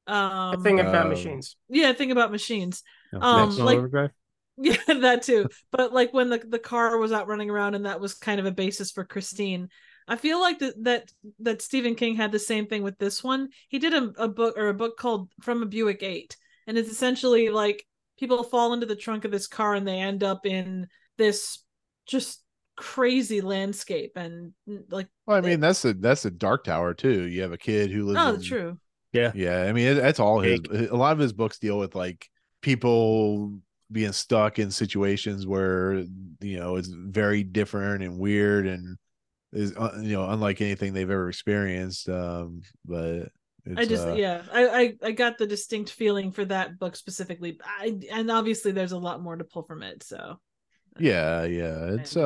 A thing about machines. Yeah, a thing about machines. That too. But like when the car was out running around, and that was kind of a basis for Christine. I feel like that Stephen King had the same thing with this one. He did a book called From a Buick 8, and it's essentially like people fall into the trunk of this car and they end up in this just crazy landscape. And like, well, I mean, that's a Dark Tower too. You have a kid who lives. Oh, true. Yeah. I mean, that's all his. A lot of his books deal with like people being stuck in situations where, you know, it's very different and weird and is, you know, unlike anything they've ever experienced. But it's, I just, yeah, I got the distinct feeling for that book specifically. And obviously there's a lot more to pull from it. So yeah, yeah, it's,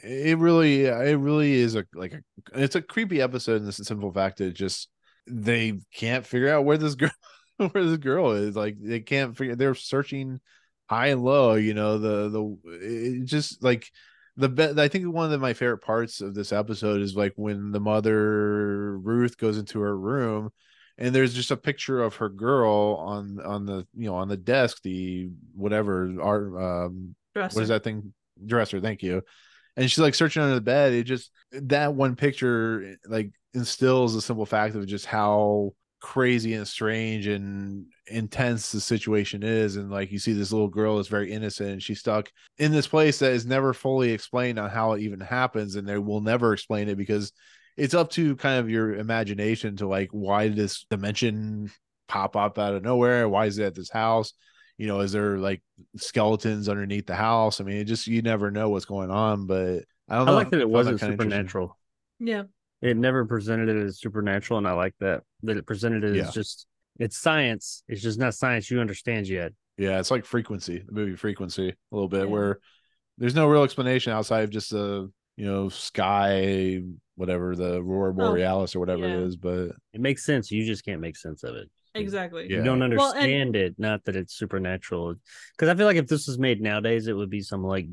it really is a creepy episode in the simple fact that just, they can't figure out where this girl is. Like, they can't figure, they're searching high and low, you know, it just like I think one of my favorite parts of this episode is like when the mother Ruth goes into her room and there's just a picture of her girl on the, you know, on the desk, the whatever our dresser. What is that thing? Dresser. Thank you. And she's like searching under the bed. It just, that one picture like instills the simple fact of just how crazy and strange and intense the situation is. And like, you see this little girl is very innocent and she's stuck in this place that is never fully explained on how it even happens, and they will never explain it because it's up to kind of your imagination to like, why did this dimension pop up out of nowhere? Why is it at this house? You know, is there like skeletons underneath the house? I mean, it just, you never know what's going on. But I like that it wasn't supernatural. Yeah, it never presented it as supernatural, and I like that it presented it as just, it's science. It's just not science you understand yet. Yeah, it's like Frequency, the movie Frequency, a little bit, where there's no real explanation outside of just the, you know, sky, whatever, the aurora borealis or whatever it is. But it makes sense. You just can't make sense of it. Exactly. You don't understand it. Not that it's supernatural, because I feel like if this was made nowadays, it would be some like,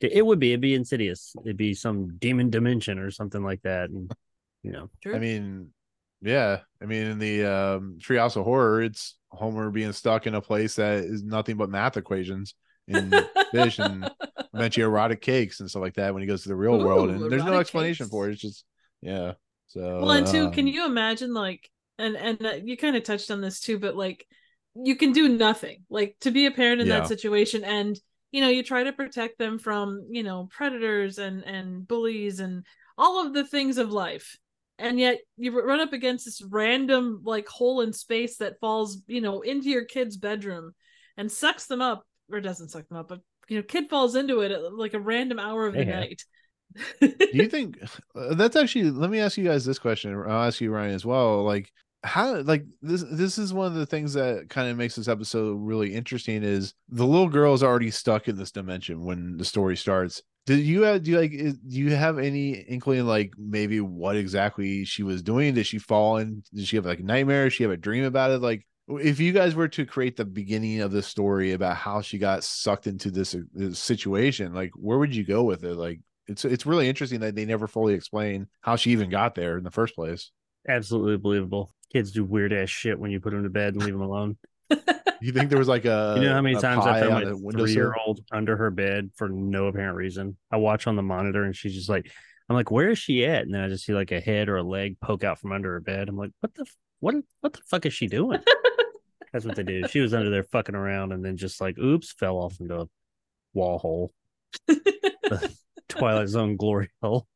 it'd be Insidious. It'd be some demon dimension or something like that. And, you know, true. I mean, yeah. I mean, in the Treehouse of Horror, it's Homer being stuck in a place that is nothing but math equations and fish and eventually erotic cakes and stuff like that when he goes to the real world. And there's no explanation for it. It's just, yeah. So, well, and too, can you imagine like, and you kind of touched on this too, but like, you can do nothing. Like, to be a parent in that situation, and you know, you try to protect them from, you know, predators and bullies and all of the things of life, and yet you run up against this random like hole in space that falls, you know, into your kid's bedroom and sucks them up, or doesn't suck them up, but you know, kid falls into it at like a random hour of the night. Do you think that's actually, let me ask you guys this question, I'll ask you, Ryan, as well, like, how, like, this is one of the things that kind of makes this episode really interesting, is the little girl is already stuck in this dimension when the story starts. Do you have any inkling like maybe what exactly she was doing? Did she fall in, did she have like a nightmare? Did she have a dream about it? Like, if you guys were to create the beginning of the story about how she got sucked into this situation, like, where would you go with it? Like, it's really interesting that they never fully explain how she even got there in the first place. Absolutely believable. Kids do weird ass shit when you put them to bed and leave them alone. You think there was like a, you know how many times I found my 3-year-old under her bed for no apparent reason? I watch on the monitor and she's just like, I'm like, where is she at? And then I just see like a head or a leg poke out from under her bed. I'm like, what the fuck is she doing? That's what they do. She was under there fucking around and then just like, oops, fell off into a wall hole. Twilight Zone glory hole.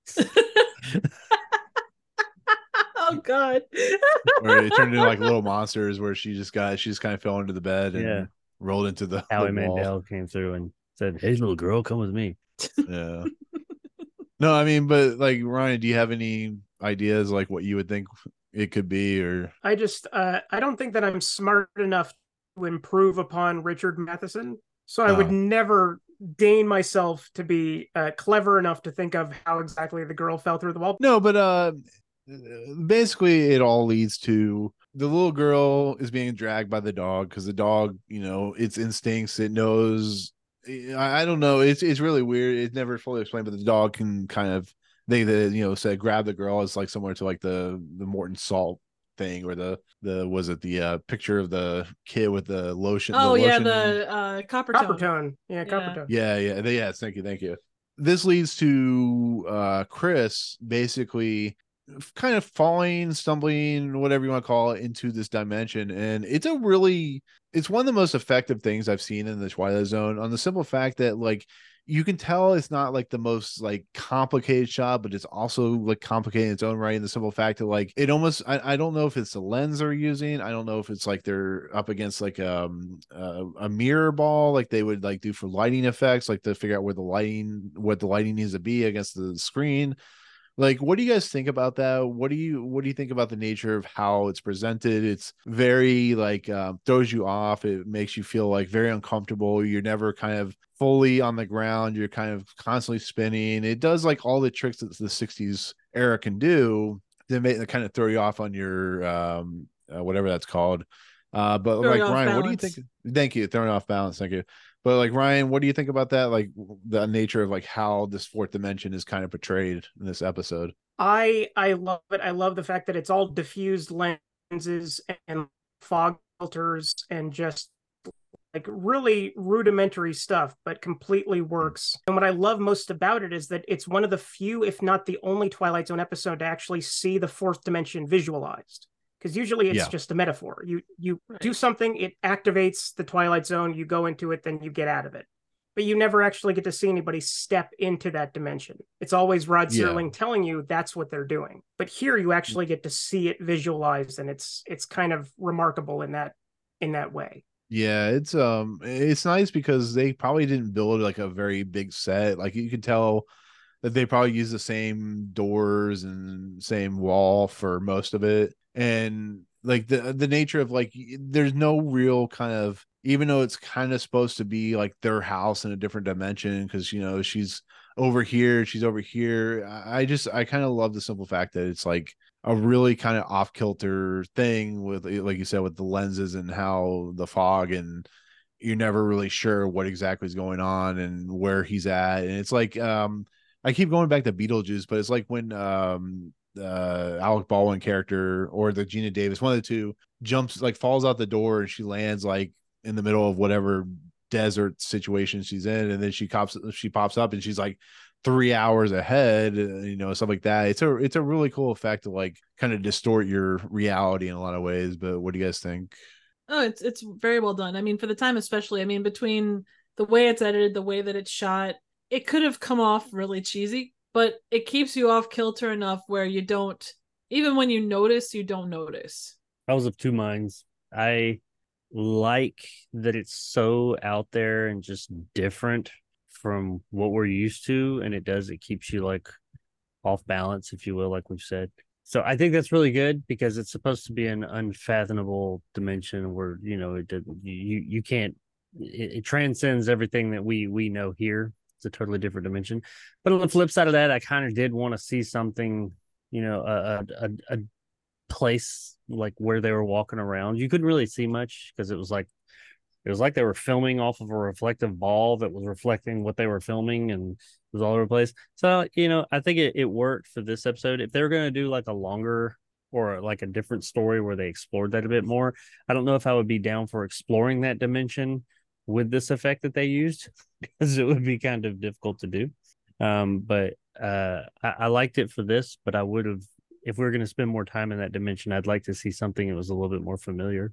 Oh God! Where it turned into like Little Monsters, where she just kind of fell into the bed and rolled into the Howie Mandel came through and said, "Hey, little girl, come with me." Yeah. No, I mean, but like, Ryan, do you have any ideas like what you would think it could be? Or I just I don't think that I'm smart enough to improve upon Richard Matheson, so I would never deign myself to be clever enough to think of how exactly the girl fell through the wall. No, but basically it all leads to the little girl is being dragged by the dog because the dog, you know, its instincts, it knows, I don't know, it's really weird, it's never fully explained, but the dog can kind of, you know, said grab the girl, is like similar to like the Morton Salt thing, or the was it the picture of the kid with the lotion, copper tone. Yeah, thank you. This leads to Chris basically kind of falling, stumbling, whatever you want to call it, into this dimension. And it's one of the most effective things I've seen in the Twilight Zone, on the simple fact that like, you can tell it's not like the most like complicated shot, but it's also like complicated in its own right. And the simple fact that like it almost, I don't know if it's the lens they're using. I don't know if it's like they're up against like a mirror ball, like they would like do for lighting effects, like to figure out where the lighting, what the lighting needs to be against the screen. Like, what do you guys think about that? What do you think about the nature of how it's presented? It's very like throws you off. It makes you feel like very uncomfortable. You're never kind of fully on the ground. You're kind of constantly spinning. It does like all the tricks that the 60s era can do to kind of throw you off on your whatever that's called. But like Ryan, balance. What do you think? Thank you. Throwing off balance. Thank you. But like Ryan, what do you think about that? Like the nature of like how this fourth dimension is kind of portrayed in this episode. I love it. I love the fact that it's all diffused lenses and fog filters and just like really rudimentary stuff, but completely works. And what I love most about it is that it's one of the few, if not the only Twilight Zone episode to actually see the fourth dimension visualized. Because usually it's just a metaphor. You right. do something, it activates the Twilight Zone, you go into it, then you get out of it. But you never actually get to see anybody step into that dimension. It's always Rod Serling telling you that's what they're doing. But here you actually get to see it visualized, and it's kind of remarkable in that way. Yeah, it's nice because they probably didn't build like a very big set. Like you can tell that they probably use the same doors and same wall for most of it. And like the nature of like there's no real kind of, even though it's kind of supposed to be like their house in a different dimension, because you know she's over here, she's over here. I kind of love the simple fact that it's like a really kind of off kilter thing with, like you said, with the lenses and how the fog, and you're never really sure what exactly is going on and where he's at. And it's like I keep going back to Beetlejuice, but it's like when Alec Baldwin character or the Gina Davis, one of the two, jumps, like falls out the door and she lands like in the middle of whatever desert situation she's in, and then she pops up and she's like 3 hours ahead, you know, stuff like that. It's a really cool effect to like kind of distort your reality in a lot of ways. But what do you guys think? Oh, it's very well done. I mean, for the time especially, I mean, between the way it's edited, the way that it's shot, it could have come off really cheesy, but it keeps you off kilter enough where you don't, even when you notice, you don't notice. I was of two minds. I like that it's so out there and just different from what we're used to. And it keeps you like off balance, if you will, like we've said. So I think that's really good, because it's supposed to be an unfathomable dimension where, you know, you can't, it transcends everything that we know here. It's a totally different dimension. But on the flip side of that, I kind of did want to see something, you know, a place like where they were walking around. You couldn't really see much because it was like they were filming off of a reflective ball that was reflecting what they were filming, and it was all over the place. So, you know, I think it worked for this episode. If they were going to do like a longer or like a different story where they explored that a bit more, I don't know if I would be down for exploring that dimension with this effect that they used, because it would be kind of difficult to do. I liked it for this, but I would have, if we were going to spend more time in that dimension, I'd like to see something that was a little bit more familiar,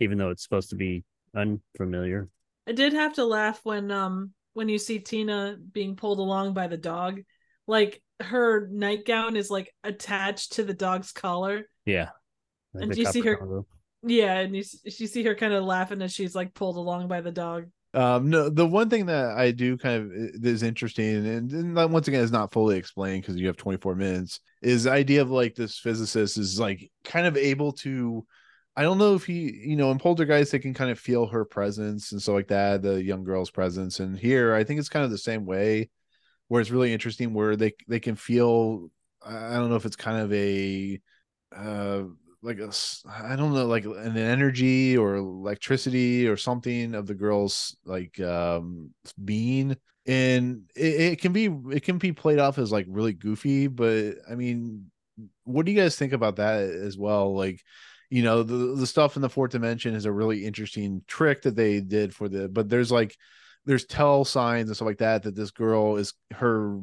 even though it's supposed to be unfamiliar. I did have to laugh when you see Tina being pulled along by the dog, like her nightgown is like attached to the dog's collar. Yeah. And you see her collar. Yeah, and you see her kind of laughing as she's like pulled along by the dog. No, the one thing that I do kind of is interesting, and once again, it's not fully explained because you have 24 minutes, is the idea of like this physicist is like kind of able to, I don't know if he, you know, in Poltergeist, they can kind of feel her presence and stuff like that, the young girl's presence. And here, I think it's kind of the same way, where it's really interesting where they can feel, I don't know if it's kind of a, like a, I don't know, like an energy or electricity or something of the girl's like being, and it can be played off as like really goofy. But I mean, what do you guys think about that as well? Like, you know, the stuff in the fourth dimension is a really interesting trick that they did for the, but there's tell signs and stuff like that this girl is, her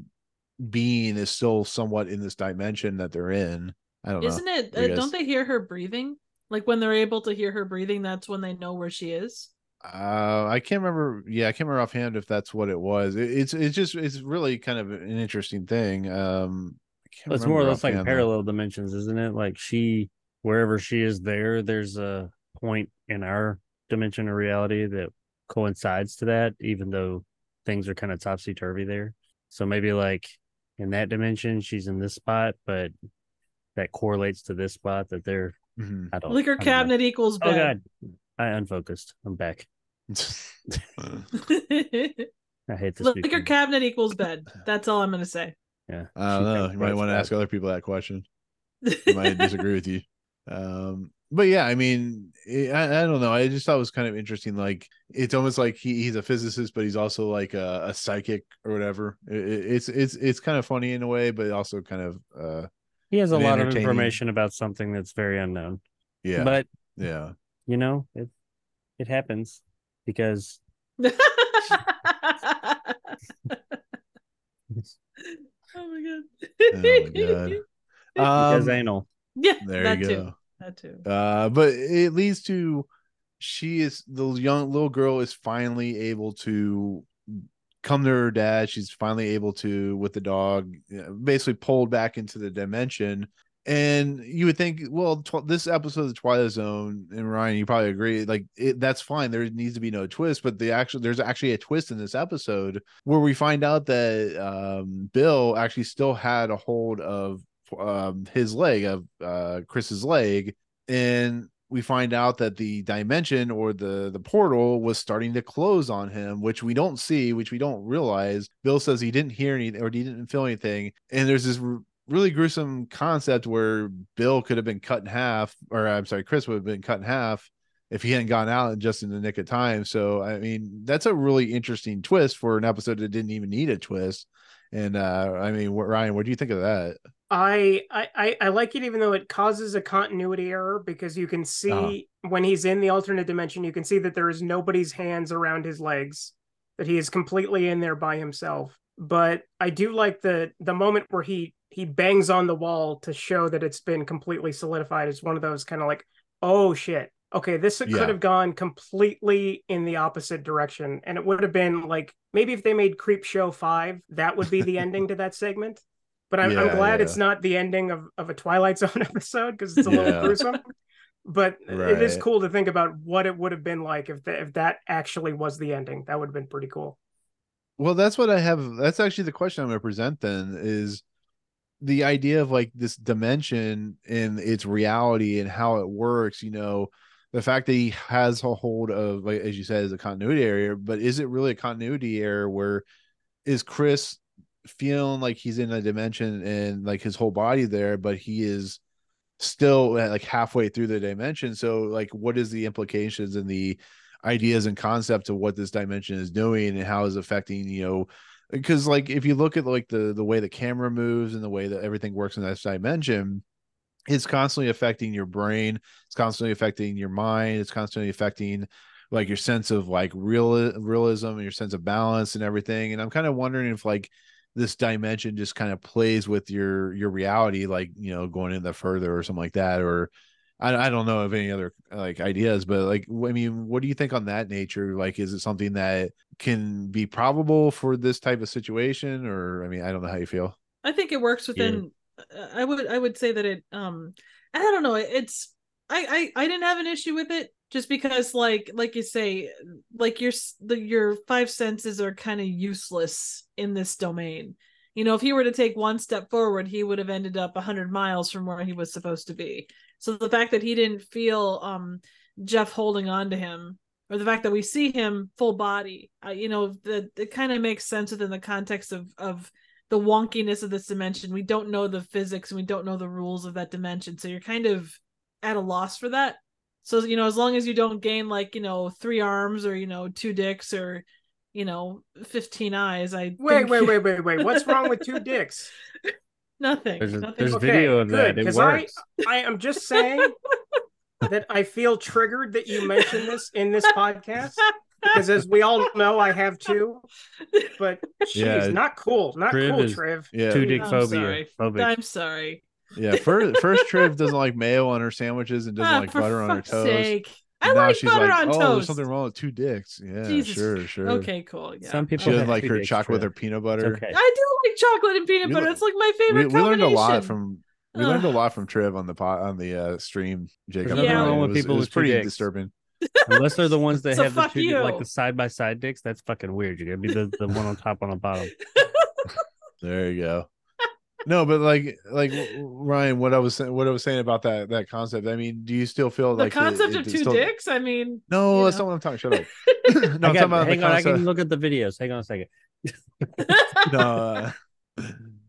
being is still somewhat in this dimension that they're in. I don't know. Isn't it? Don't they hear her breathing? Like when they're able to hear her breathing, that's when they know where she is. I can't remember. Yeah, I can't remember offhand if that's what it was. It's really kind of an interesting thing. It's more or less like parallel dimensions, isn't it? Like she, wherever she is, there's a point in our dimension of reality that coincides to that, even though things are kind of topsy-turvy there. So maybe like in that dimension, she's in this spot, but that correlates to this spot that they're. Mm-hmm. I don't. Liquor cabinet equals bed. Oh God. I unfocused. I'm back. I hate this. Liquor cabinet equals bed. That's all I'm going to say. Yeah. I don't know. You might want to ask other people that question. They might disagree with you. But yeah, I mean, I don't know. I just thought it was kind of interesting. Like, it's almost like he's a physicist, but he's also like a psychic or whatever. It's kind of funny in a way, but also kind of. He has a lot of information about something that's very unknown. Yeah. But yeah. You know, it happens because oh my god. Because anal. Yeah, there that you go. Too. That too. But it leads to the young little girl is finally able to come to her dad. She's finally able to, with the dog, basically pulled back into the dimension. And you would think, well, this episode of Twilight Zone, and Ryan, you probably agree, like that's fine. There needs to be no twist, but there's actually a twist in this episode where we find out that Bill actually still had a hold of his leg, of Chris's leg, and we find out that the dimension or the portal was starting to close on him, which we don't see, which we don't realize. Bill says he didn't hear anything or he didn't feel anything, and there's this really gruesome concept where Bill could have been cut in half, or I'm sorry, Chris would have been cut in half if he hadn't gone out just in the nick of time. So, I mean, that's a really interesting twist for an episode that didn't even need a twist. And I mean, Ryan, what do you think of that? I like it, even though it causes a continuity error, because you can see when he's in the alternate dimension, you can see that there is nobody's hands around his legs, that he is completely in there by himself. But I do like the moment where he bangs on the wall to show that it's been completely solidified. It's one of those kind of like, oh shit. Okay, this could have gone completely in the opposite direction. And it would have been like, maybe if they made Creepshow 5, that would be the ending to that segment. But I'm glad it's not the ending of a Twilight Zone episode, because it's a little gruesome. But it is cool to think about what it would have been like if that actually was the ending. That would have been pretty cool. Well, that's what I have. That's actually the question I'm going to present then, is the idea of like this dimension and its reality and how it works, you know, the fact that he has a hold of, like, as you said, is a continuity error, but is it really a continuity error? Where is Chris feeling like he's in a dimension and like his whole body there, but he is still like halfway through the dimension? So like, what is the implications and the ideas and concepts of what this dimension is doing and how is affecting, you know, because like if you look at like the way the camera moves and the way that everything works in that dimension, it's constantly affecting your brain, it's constantly affecting your mind, it's constantly affecting like your sense of like realism and your sense of balance and everything. And I'm kind of wondering if like this dimension just kind of plays with your reality, like, you know, going in the further or something like that. Or I don't know of any other like ideas, but like, I mean, what do you think on that nature? Like, is it something that can be probable for this type of situation? Or, I mean, I don't know how you feel. I think it works within, yeah. I would say that it, I don't know. It's, I didn't have an issue with it just because like you say, like your five senses are kind of useless in this domain. You know, if he were to take one step forward, he would have ended up 100 miles from where he was supposed to be. So the fact that he didn't feel Jeff holding on to him, or the fact that we see him full body, you know, it kind of makes sense within the context of the wonkiness of this dimension. We don't know the physics and we don't know the rules of that dimension. So you're kind of at a loss for that. So, you know, as long as you don't gain like, you know, 3 arms or, you know, 2 dicks or, you know, 15 eyes. Wait. What's wrong with 2 dicks? Nothing. There's okay, video of good, that. It works. I am just saying that I feel triggered that you mentioned this in this podcast, because as we all know, I have 2. But she's not cool. Not Triv cool, is, Triv. Yeah. 2 dick phobia. I'm sorry. Yeah, first Triv doesn't like mayo on her sandwiches and doesn't like butter on her toast. Sake. I like butter on toast. There's something wrong with two dicks. Yeah, Jesus. Sure. Okay, cool. Yeah. Some people doesn't like her chocolate or peanut butter. Okay. I do like chocolate and peanut butter. It's like my favorite combination. We learned a lot from Triv on the stream, Jacob. Yeah, it was pretty disturbing. Unless they're the ones that have the two, like the side by side dicks, that's fucking weird. You're gonna be the one on top, on the bottom. There you go. No, but like Ryan, what I was saying about that concept. I mean, do you still feel the like concept of two dicks? I mean, no, that's not what I'm talking. Shut up. No, hang on. I can look at the videos. Hang on a second.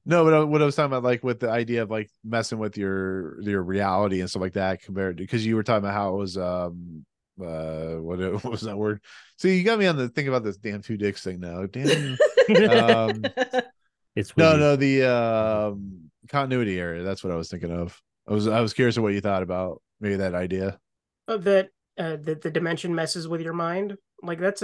No, but what I was talking about, like with the idea of like messing with your reality and stuff like that, compared to, because you were talking about how it was what was that word? See, you got me on the think about this damn two dicks thing now. Damn. It's weird. No, the continuity area. That's what I was thinking of. I was curious of what you thought about maybe that idea. That the dimension messes with your mind. Like that's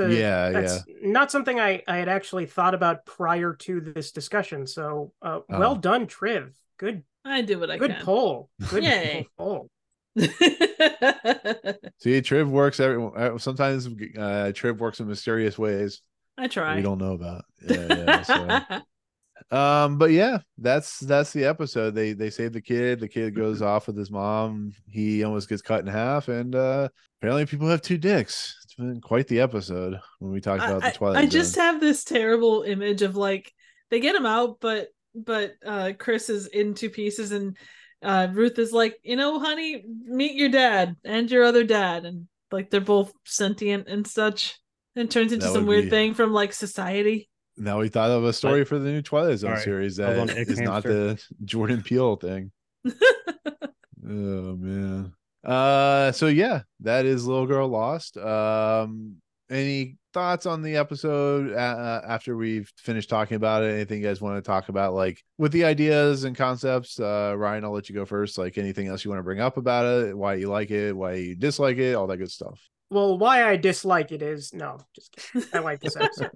not something I had actually thought about prior to this discussion. So well done, Triv. Good. I do what I can. Good poll. Good poll. See, Triv works. Triv works in mysterious ways. I try. We don't know about. So. But yeah, that's the episode. They save the kid. The kid goes off with his mom. He almost gets cut in half, and apparently people have two dicks. It's been quite the episode when we talked about the Twilight Zone. I just have this terrible image of like they get him out, but Chris is in two pieces, and Ruth is like, you know, honey, meet your dad and your other dad, and like they're both sentient and such, and turns into some weird thing from like Society. Now we thought of a story for the new Twilight Zone series that is not the Jordan Peele thing. Oh man. So yeah, that is Little Girl Lost. Any thoughts on the episode after we've finished talking about it? Anything you guys want to talk about, like with the ideas and concepts? Ryan, I'll let you go first. Like anything else you want to bring up about it? Why you like it? Why you dislike it? All that good stuff. Well, why I dislike it is just kidding. I like this episode.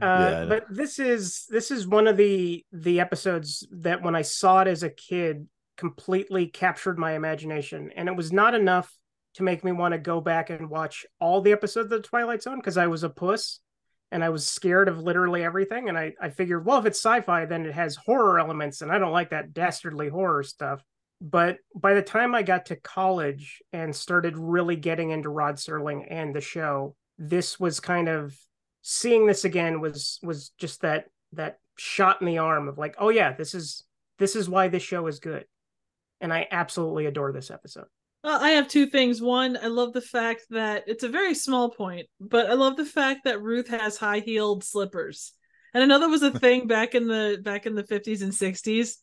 But this is one of the episodes that when I saw it as a kid completely captured my imagination, and it was not enough to make me want to go back and watch all the episodes of the Twilight Zone because I was a puss and I was scared of literally everything, and I figured, well, if it's sci-fi then it has horror elements and I don't like that dastardly horror stuff. But by the time I got to college and started really getting into Rod Serling and the show, this was kind of seeing this again was just that shot in the arm of like, oh yeah, this is why this show is good. And I absolutely adore this episode. Well, I have two things. One, I love the fact that it's a very small point, but I love the fact that Ruth has high-heeled slippers. And I know that was a thing back in the 50s and 60s,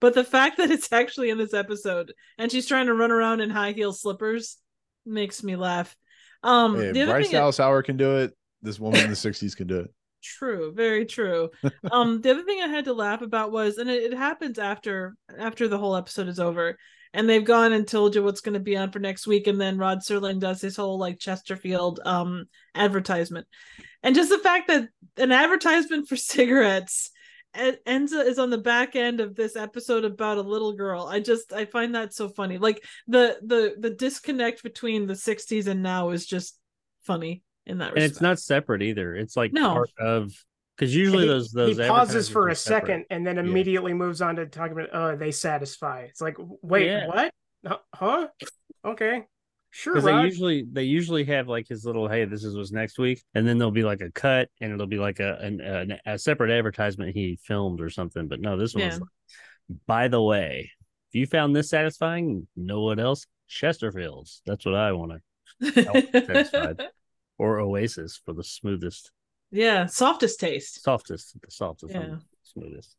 but the fact that it's actually in this episode and she's trying to run around in high-heeled slippers makes me laugh. The Bryce Dallas Howard can do it. This woman in the 60s can do it. True. Very true. The other thing I had to laugh about was, and it happens after the whole episode is over and they've gone and told you what's going to be on for next week. And then Rod Serling does his whole like Chesterfield advertisement. And just the fact that an advertisement for cigarettes is on the back end of this episode about a little girl. I find that so funny. Like the disconnect between the 60s and now is just funny. In that respect. And it's not separate either. It's like part of, because usually those he pauses for a second and then immediately moves on to talking about they satisfy. It's like, wait, what? Huh? Okay, sure. They usually have like his little, hey, this is what's next week, and then there'll be like a cut and it'll be like a separate advertisement he filmed or something. But no, this one's like, by the way, if you found this satisfying, know what else? Chesterfields. That's what I want to. Satisfied. Or Oasis for the smoothest. Yeah, softest taste. The softest. Yeah. Smoothest.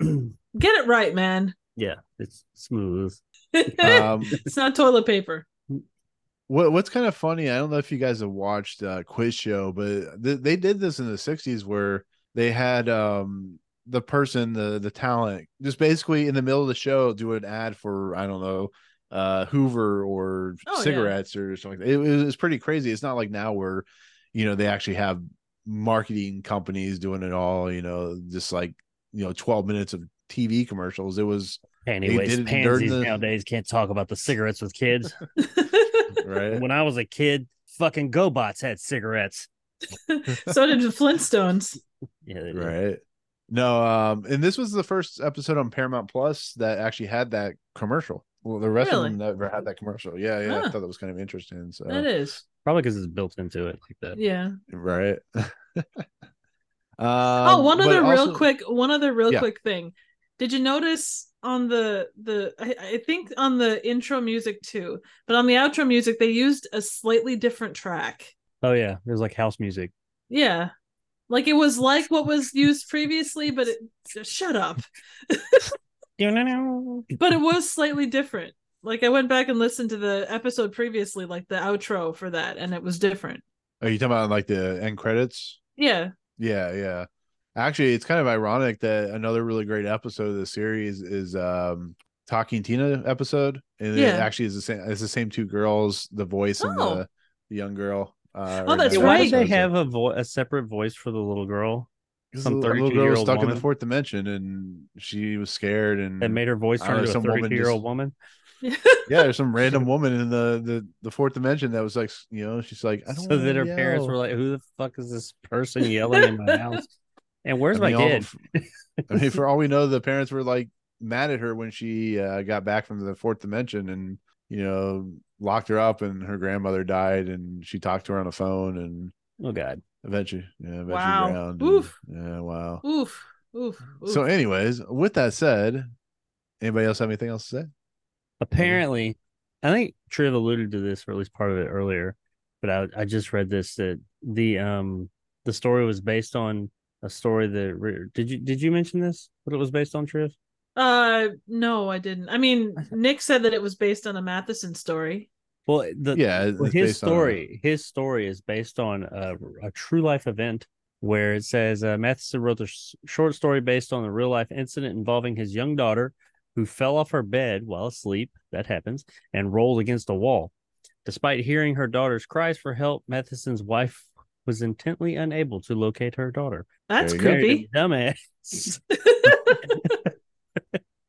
Get it right, man. Yeah, it's smooth. It's not toilet paper. What's kind of funny, I don't know if you guys have watched Quiz Show, but they did this in the 60s where they had the person, the talent, just basically in the middle of the show do an ad for, I don't know, Hoover or cigarettes or something like that. It was pretty crazy. It's not like now where, you know, they actually have marketing companies doing it all, you know, just like, you know, 12 minutes of TV commercials. It was Anyways, pansies nowadays can't talk about the cigarettes with kids. Right. When I was a kid, fucking GoBots had cigarettes. So did the Flintstones. Yeah, they did. Right. No, and this was the first episode on Paramount Plus that actually had that commercial. Well, the rest of them never had that commercial. Yeah, yeah. Huh. I thought that was kind of interesting. So that is probably because it's built into it like that. Yeah. Right. One other real quick thing. Did you notice on I think on the intro music too, but on the outro music they used a slightly different track. Oh yeah, it was like house music. Yeah. Like it was like what was used previously, but shut up. But it was slightly different. Like I went back and listened to the episode previously, like the outro for that, and it was different. Are you talking about like the end credits? Yeah. Yeah, yeah. Actually, it's kind of ironic that another really great episode of the series is Talking Tina episode, and it actually is the same. It's the same two girls, the voice and the young girl. That's right. Why did they have a separate voice for the little girl? Some 32-year-old girl was stuck in the fourth dimension, and she was scared, and it made her voice turn into a 32-year-old woman. Yeah, there's some random woman in the fourth dimension that was like, you know, she's like, I don't know. So that her parents were like, "Who the fuck is this person yelling in my house? And where's my kid?" I mean, for all we know, the parents were like mad at her when she got back from the fourth dimension, and you know, locked her up, and her grandmother died, and she talked to her on the phone, and oh god. Eventually wow. Ground. Oof. And, yeah, wow. Oof. Oof. Oof. So, anyways, with that said, anybody else have anything else to say? Apparently, I think Triv alluded to this, or at least part of it earlier, but I just read this that the story was based on a story that did you mention this? What it was based on, Triv? No, I didn't. I mean, Nick said that it was based on a Matheson story. Well, his story is based on a true life event where it says Matheson wrote a short story based on a real life incident involving his young daughter who fell off her bed while asleep, that happens, and rolled against a wall. Despite hearing her daughter's cries for help, Matheson's wife was intently unable to locate her daughter. That's creepy. Dumbass.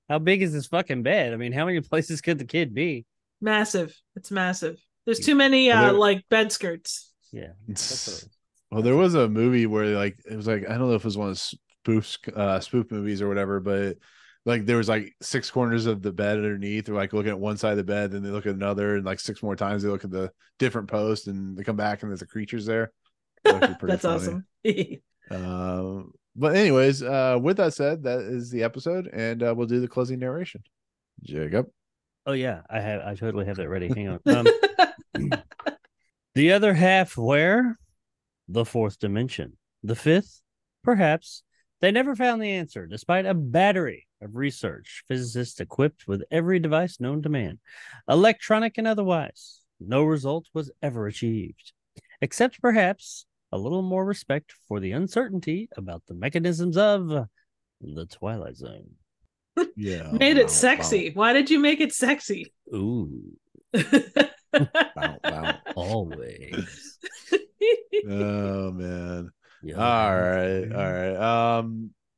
How big is this fucking bed? I mean, how many places could the kid be? Massive. It's massive. There's too many like bed skirts. Yeah. Well, there was a movie where like it was like, I don't know if it was one of spoof movies or whatever, but like there was like six corners of the bed underneath. They're like looking at one side of the bed, then they look at another, and like six more times they look at the different post, and they come back and there's a creature's there. That's awesome. But anyways, with that said, that is the episode, and we'll do the closing narration. Jacob. Oh yeah, I totally have that ready. Hang on. The other half where? The fourth dimension. The fifth? Perhaps. They never found the answer, despite a battery of research. Physicists equipped with every device known to man, electronic and otherwise. No result was ever achieved. Except perhaps a little more respect for the uncertainty about the mechanisms of the Twilight Zone. Yeah. Made it sexy. Wow. Why did you make it sexy? Ooh. wow. Always. Oh man. Yeah. All right.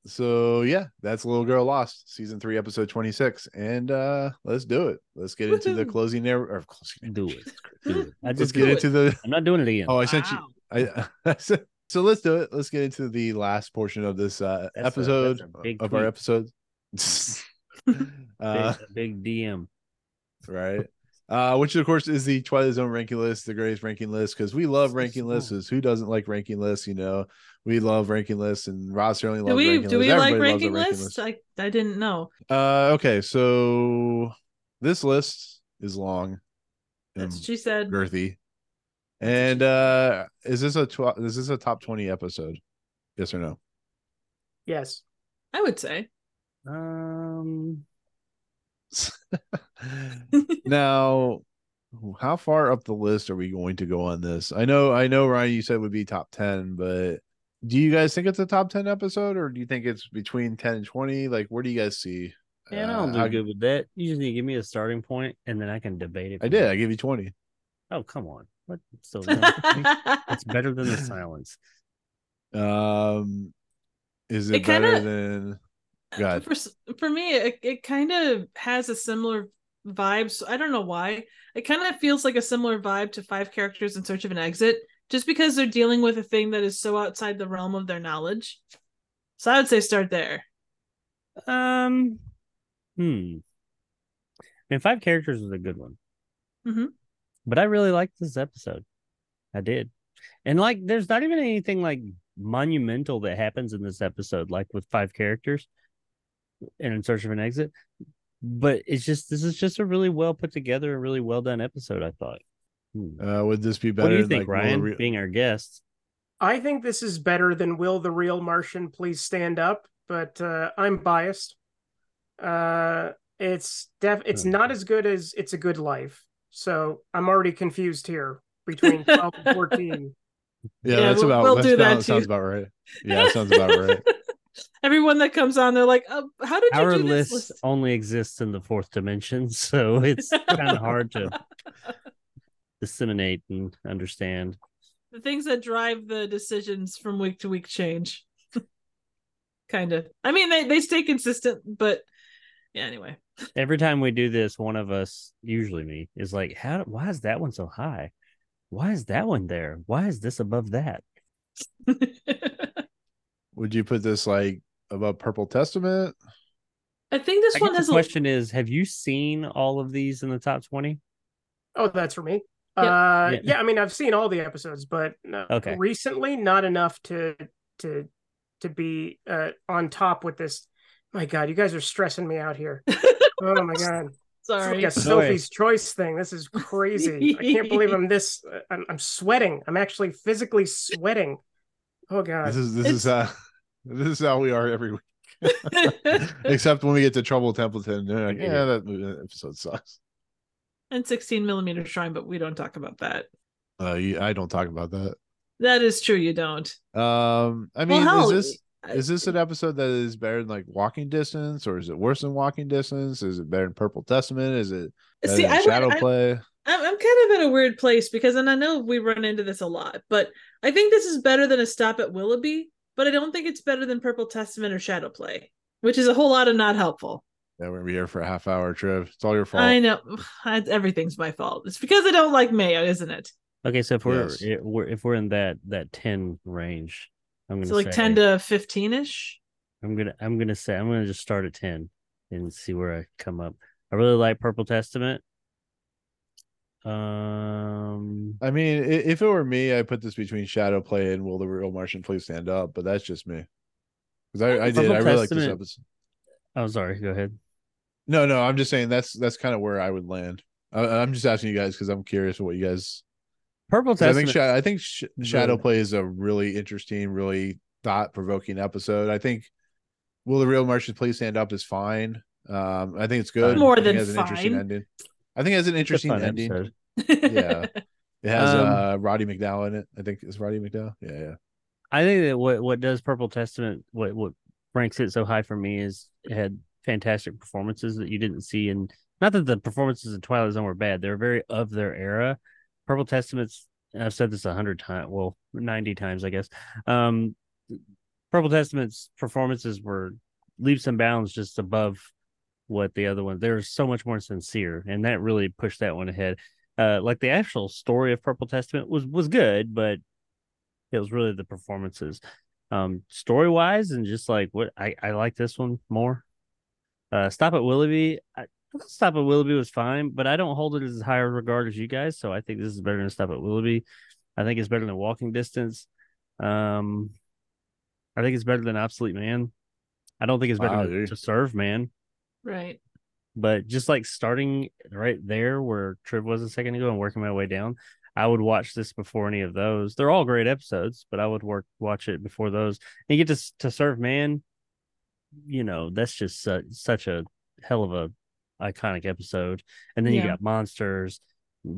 So yeah, that's Little Girl Lost, season 3, episode 26. And let's do it. Let's get into the closing narrative. Do it. I'm not doing it again. Oh, I sent you. I said, so let's do it. Let's get into the last portion of this episode of our episodes. Big DM, right? Which of course is the Twilight Zone ranking list, the greatest ranking list, because we love ranking lists. Who doesn't like ranking lists? You know, we love ranking lists, and Rod certainly loves ranking lists. Do we like ranking lists? I didn't know. Okay, so this list is long. That's what she said. Girthy, and is this a top 20 episode? Yes or no? Yes, I would say. Now, how far up the list are we going to go on this? I know Ryan, you said it would be top 10, but do you guys think it's a top 10 episode, or do you think it's between 10 and 20? Like, where do you guys see? Yeah, I don't do good with that. You just need to give me a starting point, and then I can debate it. I gave you 20. Oh, come on. What? So it's better than the silence. Is it better than God. For me, it kind of has a similar vibe. So I don't know why. It kind of feels like a similar vibe to Five Characters in Search of an Exit, just because they're dealing with a thing that is so outside the realm of their knowledge. So I would say start there. I mean, Five Characters was a good one. Mm-hmm. But I really liked this episode. I did. And like, there's not even anything like monumental that happens in this episode, like with Five Characters and In Search of an Exit. But it's just, this is just a really well put together, a really well done episode, I thought. Would this be better? What do you think, like, Ryan, being our guest? I think this is better than Will the Real Martian Please Stand Up, but I'm biased. It's not as good as It's a Good Life. So I'm already confused here between 12 and 14. Yeah, that's about, we'll do that sounds about right. Yeah, that sounds about right. Everyone that comes on, they're like, how did our you do this list? Only exists in the fourth dimension, so it's kind of hard to disseminate and understand. The things that drive the decisions from week to week change. Kind of. I mean, they stay consistent, but yeah, anyway. Every time we do this, one of us, usually me, is like, why is that one so high? Why is that one there? Why is this above that? Would you put this like above Purple Testament? I think this one has the question is, have you seen all of these in the top 20? Oh, that's for me. Yeah. Yeah, I mean, I've seen all the episodes, but recently not enough to be on top with this. My God, you guys are stressing me out here. Oh my God. Sorry. It's like a Sophie's Choice thing. This is crazy. I can't believe I'm this. I'm sweating. I'm actually physically sweating. Oh God. This is how we are every week. Except when we get to Trouble with Templeton. They're like, yeah, that episode sucks. And 16 millimeter Shrine, but we don't talk about that. I don't talk about that. That is true. You don't. I mean, well, is this an episode that is better than like Walking Distance, or is it worse than Walking Distance? Is it better than Purple Testament? Is it Shadowplay? I'm kind of in a weird place because, and I know we run into this a lot, but I think this is better than A Stop at Willoughby, but I don't think it's better than Purple Testament or Shadowplay, which is a whole lot of not helpful. Yeah, we're gonna be here for a half hour, Triv. It's all your fault. I know. Everything's my fault. It's because I don't like mayo, isn't it? Okay, so if we're in that 10 range, I'm gonna say 10 to 15 ish. I'm gonna just start at 10 and see where I come up. I really like Purple Testament. I mean, if it were me, I put this between Shadowplay and Will the Real Martian Please Stand Up, but that's just me. Because I really like this episode. I'm sorry. Go ahead. No. I'm just saying that's kind of where I would land. I'm just asking you guys because I'm curious what you guys. Purple Testament. I think Shadowplay is a really interesting, really thought-provoking episode. I think Will the Real Martian Please Stand Up is fine. I think it's good. More than fine. I think it has an interesting ending. Yeah, it has Roddy McDowall in it. I think it's Roddy McDowall. Yeah. I think that what does Purple Testament what ranks it so high for me is it had fantastic performances that you didn't see, and not that the performances in Twilight Zone were bad. They're very of their era. Purple Testament's, I've said this 100 times, well, 90 times, I guess. Purple Testament's performances were leaps and bounds just above what the other one. They're so much more sincere, and that really pushed that one ahead. Like the actual story of Purple Testament was good, but it was really the performances, story wise, and just like what I like this one more. Stop at Willoughby. Stop at Willoughby was fine, but I don't hold it as high a regard as you guys, so I think this is better than Stop at Willoughby. I think it's better than Walking Distance. I think it's better than Obsolete Man. I don't think it's better than To Serve Man. Right. But just like starting right there where Triv was a second ago and working my way down, I would watch this before any of those. They're all great episodes, but I would watch it before those. And you get to Serve Man, you know, that's just such a hell of a iconic episode. And then you got Monsters,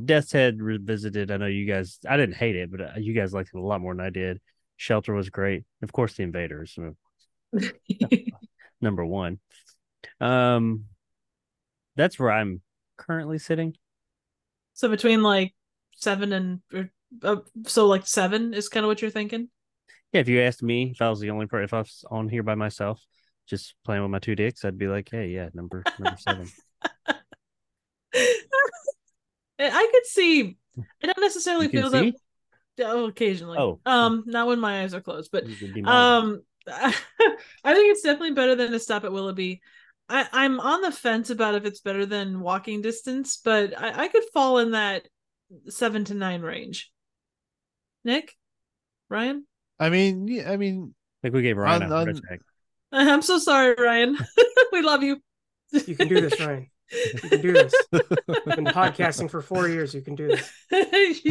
Death's Head Revisited. I know you guys, I didn't hate it, but you guys liked it a lot more than I did. Shelter was great. Of course, The Invaders. Number one. That's where I'm currently sitting. So between like 7 and, so like 7 is kind of what you're thinking? Yeah, if you asked me, if I was on here by myself, just playing with my two dicks, I'd be like, hey, yeah, number seven. I could see. I don't necessarily feel see? That. Oh, occasionally. Oh. Not when my eyes are closed, but I think it's definitely better than A Stop at Willoughby. I'm on the fence about if it's better than Walking Distance, but I could fall in that 7 to 9 range. Nick, Ryan. I mean, like we gave Ryan a red tag. I'm so sorry, Ryan. We love you. You can do this, Ryan. You can do this. I've been podcasting for 4 years. You can do this.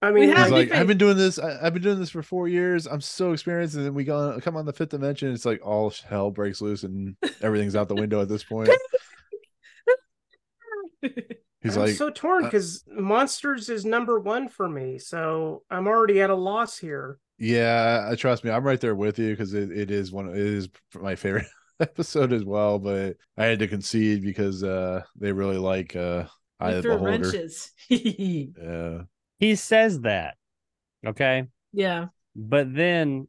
I mean, like, I've been doing this for 4 years. I'm so experienced, and then we come on the fifth dimension. It's like all hell breaks loose, and everything's out the window at this point. He's I'm like so torn because Monsters is number 1 for me, so I'm already at a loss here. Yeah, trust me, I'm right there with you because it is my favorite episode as well, but I had to concede because they really like Eye of the Beholder. Yeah, he says that. Okay. Yeah. But then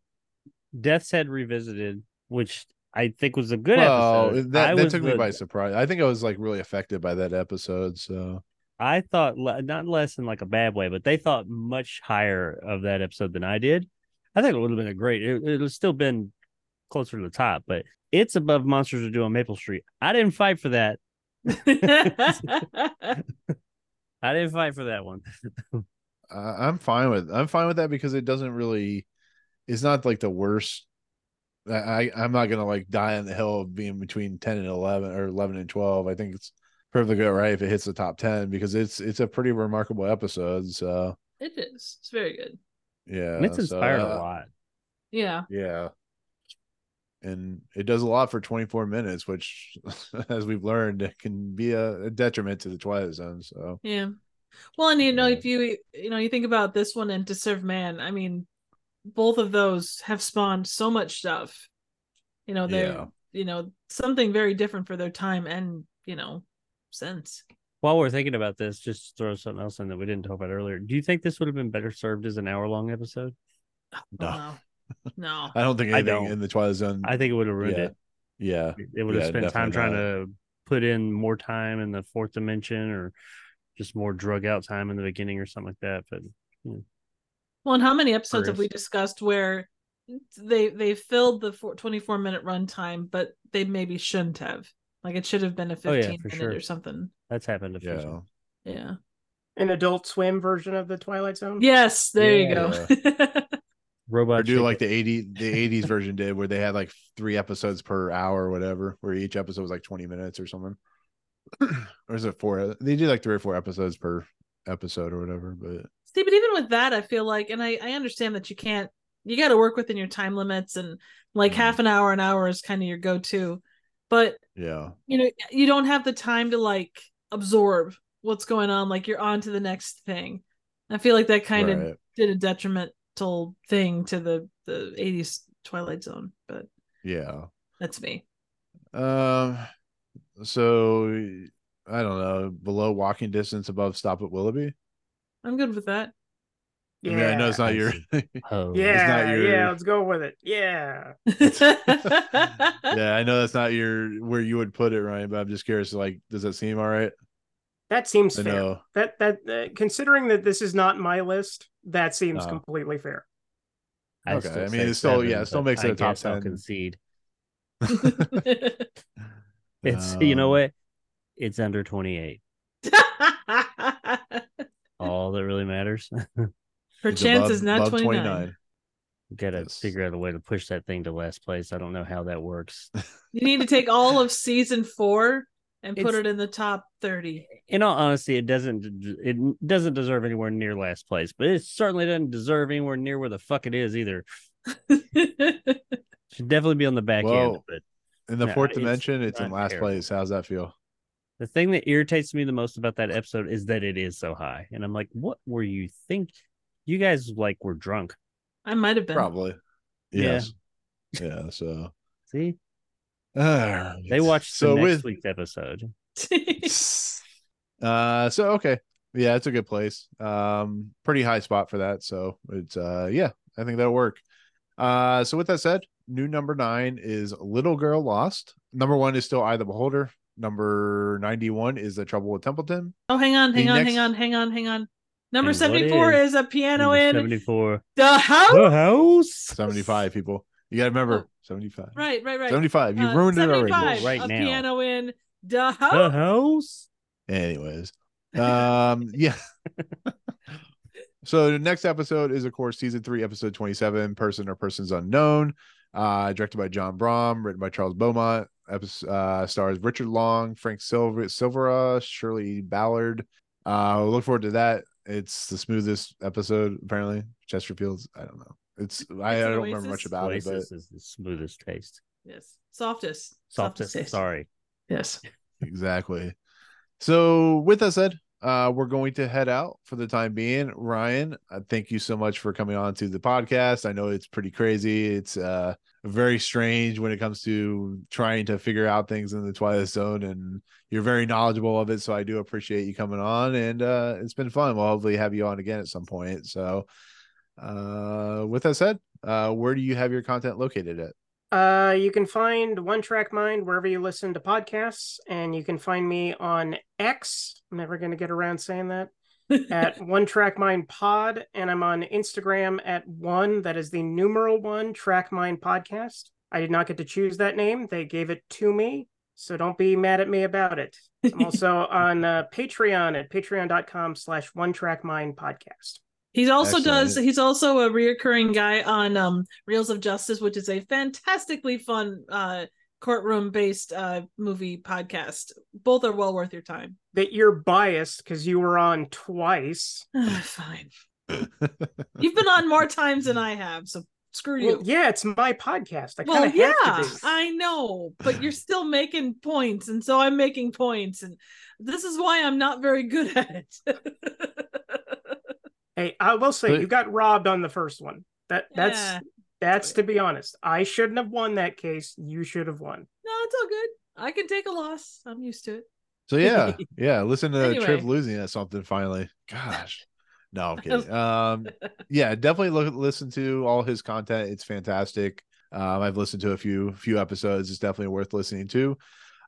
Death's Head Revisited, which I think was a good episode. That took me by surprise. I think I was like really affected by that episode. So I thought not less in like a bad way, but they thought much higher of that episode than I did. I think it would have been a great. It would still been closer to the top, but it's above Monsters Are Due on Maple Street. I didn't fight for that. I didn't fight for that one. I'm fine with that because it doesn't really. It's not like the worst. I'm not gonna like die on the hill of being between 10 and 11 or 11 and 12. I think it's perfectly all right if it hits the top 10 because it's a pretty remarkable episode. So it is. It's very good. Yeah, and it's inspired a lot. Yeah. Yeah. And it does a lot for 24 minutes, which, as we've learned, can be a detriment to the Twilight Zone. So yeah, well, and if you think about this one and To Serve Man, I mean, both of those have spawned so much stuff. You know, they're something very different for their time and since. While we're thinking about this, just throw something else in that we didn't talk about earlier. Do you think this would have been better served as an hour-long episode? Oh, no. No, I don't think anything in the Twilight Zone. I think it would have ruined it. Yeah, it would have spent time trying to put in more time in the fourth dimension, or just more drug out time in the beginning, or something like that. But well, and how many episodes have we discussed where they filled the 24-minute runtime, but they maybe shouldn't have? Like it should have been a 15-minute or something. That's happened a few times. Yeah, an Adult Swim version of the Twilight Zone. Yes, there you go. Robot or do like the 80s version did where they had like 3 episodes per hour or whatever, where each episode was like 20 minutes or something. Or is it 4? They did like 3 or 4 episodes per episode or whatever. But see, but even with that, I feel like, and I understand that you got to work within your time limits, and like half an hour is kind of your go-to, but you don't have the time to like absorb what's going on. Like you're on to the next thing. I feel like that kind of did a detriment thing to the 80s Twilight Zone, but yeah, that's me. So I don't know, below Walking Distance, above Stop at Willoughby. I'm good with that. Yeah, I mean, I know it's not your let's go with it. Yeah. Yeah, I know that's not where you would put it, Ryan, but I'm just curious, like, does that seem all right? That seems fair. That considering that this is not my list, that seems completely fair. Okay, I mean, it's still it still makes it a top 10. I'll concede. It's you know what? It's under 28. All that really matters. Perchance is not 29. We've got to figure out a way to push that thing to last place. I don't know how that works. You need to take all of season 4. And put it in the top 30. In all honesty, it doesn't deserve anywhere near last place, but it certainly doesn't deserve anywhere near where the fuck it is either. Should definitely be on the back end of it. In the fourth dimension, it's in last place. How's that feel? The thing that irritates me the most about that episode is that it is so high. And I'm like, what were you thinking? You guys like were drunk. I might have been. Probably. Yes. Yeah. Yeah, so. See? They watched next week's episode. So okay, yeah, it's a good place. Pretty high spot for that. So it's I think that'll work. So with that said, New number 9 is Little Girl Lost. Number 1 is still Eye of the Beholder. Number 91 is The Trouble with Templeton. Oh, hang on. Number 74 is A Piano in the House. The House. 75 people. You got to remember 75. Right. 75. You ruined it already. Right now. A Piano in the House. The House. Anyways, yeah. So the next episode is, of course, season 3, episode 27, Person or Persons Unknown, directed by John Brom, written by Charles Beaumont. Stars Richard Long, Frank Silvera, Shirley Ballard. Look forward to that. It's the smoothest episode, apparently. Chesterfield's, I don't know. I don't remember much about it. Oasis is the smoothest taste. Yes. Softest taste. Sorry. Yes. Exactly. So with that said, we're going to head out for the time being. Ryan, thank you so much for coming on to the podcast. I know it's pretty crazy. It's very strange when it comes to trying to figure out things in the Twilight Zone, and you're very knowledgeable of it. So I do appreciate you coming on, and it's been fun. We'll hopefully have you on again at some point. So with that said, where do you have your content located at? You can find One Track Mind wherever you listen to podcasts, and you can find me on X. I'm never going to get around saying that. At One Track Mind Pod, and I'm on Instagram at one. That is the numeral 1 Track Mind Podcast. I did not get to choose that name; they gave it to me, so don't be mad at me about it. I'm also on Patreon at patreon.com/One Track Mind Podcast. He also does. He's also a reoccurring guy on Reels of Justice, which is a fantastically fun courtroom-based movie podcast. Both are well worth your time. That you're biased because you were on twice. Fine. You've been on more times than I have, so screw you. Well, yeah, it's my podcast. I have to do. I know, but you're still making points, and so I'm making points, and this is why I'm not very good at it. Hey, I will say you got robbed on the first one. That's to be honest. I shouldn't have won that case. You should have won. No, it's all good. I can take a loss. I'm used to it. So yeah. Listen to Triv losing at something finally. Gosh, no, I'm kidding. Yeah, definitely listen to all his content. It's fantastic. I've listened to a few episodes. It's definitely worth listening to.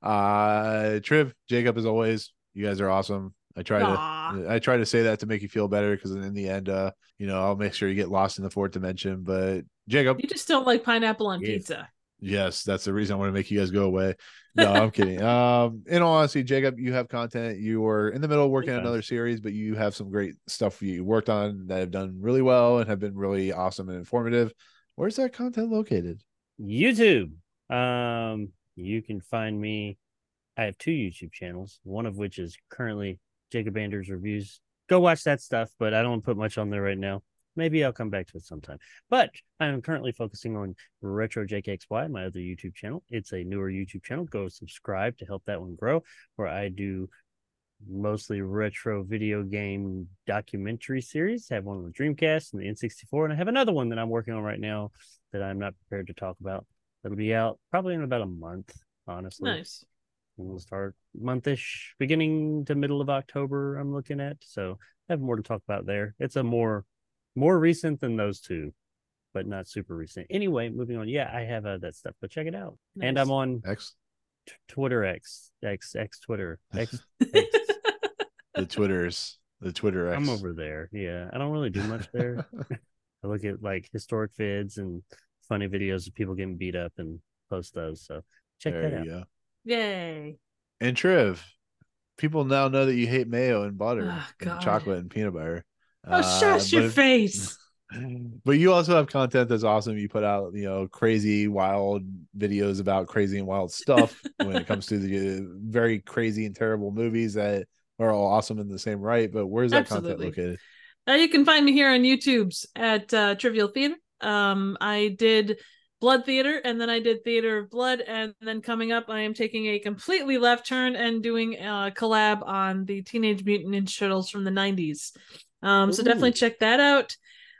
Triv, Jacob, as always, you guys are awesome. I try to say that to make you feel better, because in the end, I'll make sure you get lost in the fourth dimension. But Jacob, you just don't like pineapple on pizza. Yes, that's the reason I want to make you guys go away. No, I'm kidding. In all honesty, Jacob, you have content. You were in the middle of working on another series, but you have some great stuff you worked on that have done really well and have been really awesome and informative. Where's that content located? YouTube. You can find me. I have 2 YouTube channels, one of which is currently Jacob Anders Reviews. Go watch that stuff, but I don't put much on there right now. Maybe I'll come back to it sometime. But I'm currently focusing on Retro JKXY, my other YouTube channel. It's a newer YouTube channel. Go subscribe to help that one grow, where I do mostly retro video game documentary series. I have one on the Dreamcast and the N64, and I have another one that I'm working on right now that I'm not prepared to talk about. That'll be out probably in about a month, honestly. Nice. We'll start month-ish, beginning to middle of October, I'm looking at. So I have more to talk about there. It's a more recent than those 2, but not super recent. Anyway, moving on. Yeah, I have that stuff, but check it out. Nice. And I'm on X, Twitter, X Twitter, X, X. the Twitter X. I'm over there. Yeah, I don't really do much there. I look at like historic vids and funny videos of people getting beat up and post those. So check that out. Go. Yay. And Triv, people now know that you hate mayo and butter and chocolate and peanut butter. Shush your face. But you also have content that's awesome. You put out, crazy wild videos about crazy and wild stuff when it comes to the very crazy and terrible movies that are all awesome in the same right. But where's that content located? You can find me here on YouTube's at Trivial Theater. I did Blood Theater, and then I did Theater of Blood, and then coming up, I am taking a completely left turn and doing a collab on the Teenage Mutant Ninja Turtles from the 90s. So definitely check that out.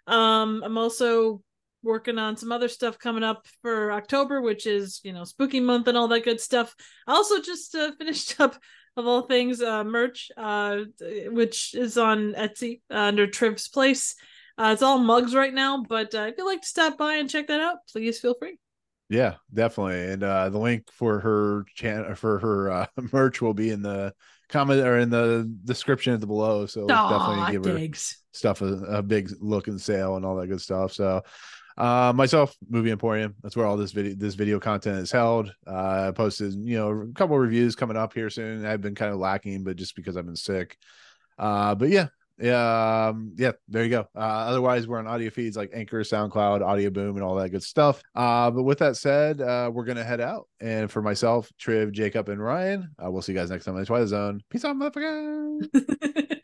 I'm also working on some other stuff coming up for October, which is, spooky month and all that good stuff. I also just finished up, of all things, merch, which is on Etsy under Triv's Place. It's all mugs right now, but if you'd like to stop by and check that out, please feel free. Yeah, definitely. And the link for her merch will be in the comment or in the description below. So definitely give her stuff a big look and sale and all that good stuff. So myself, Movie Emporium, that's where all this video content is held. I posted, a couple of reviews coming up here soon. I've been kind of lacking, but just because I've been sick. But yeah, there you go. Otherwise, we're on audio feeds like Anchor, SoundCloud, Audio Boom, and all that good stuff. But with that said, we're gonna head out. And for myself, Triv, Jacob, and Ryan, we'll see you guys next time on the Twilight Zone. Peace out, motherfucker.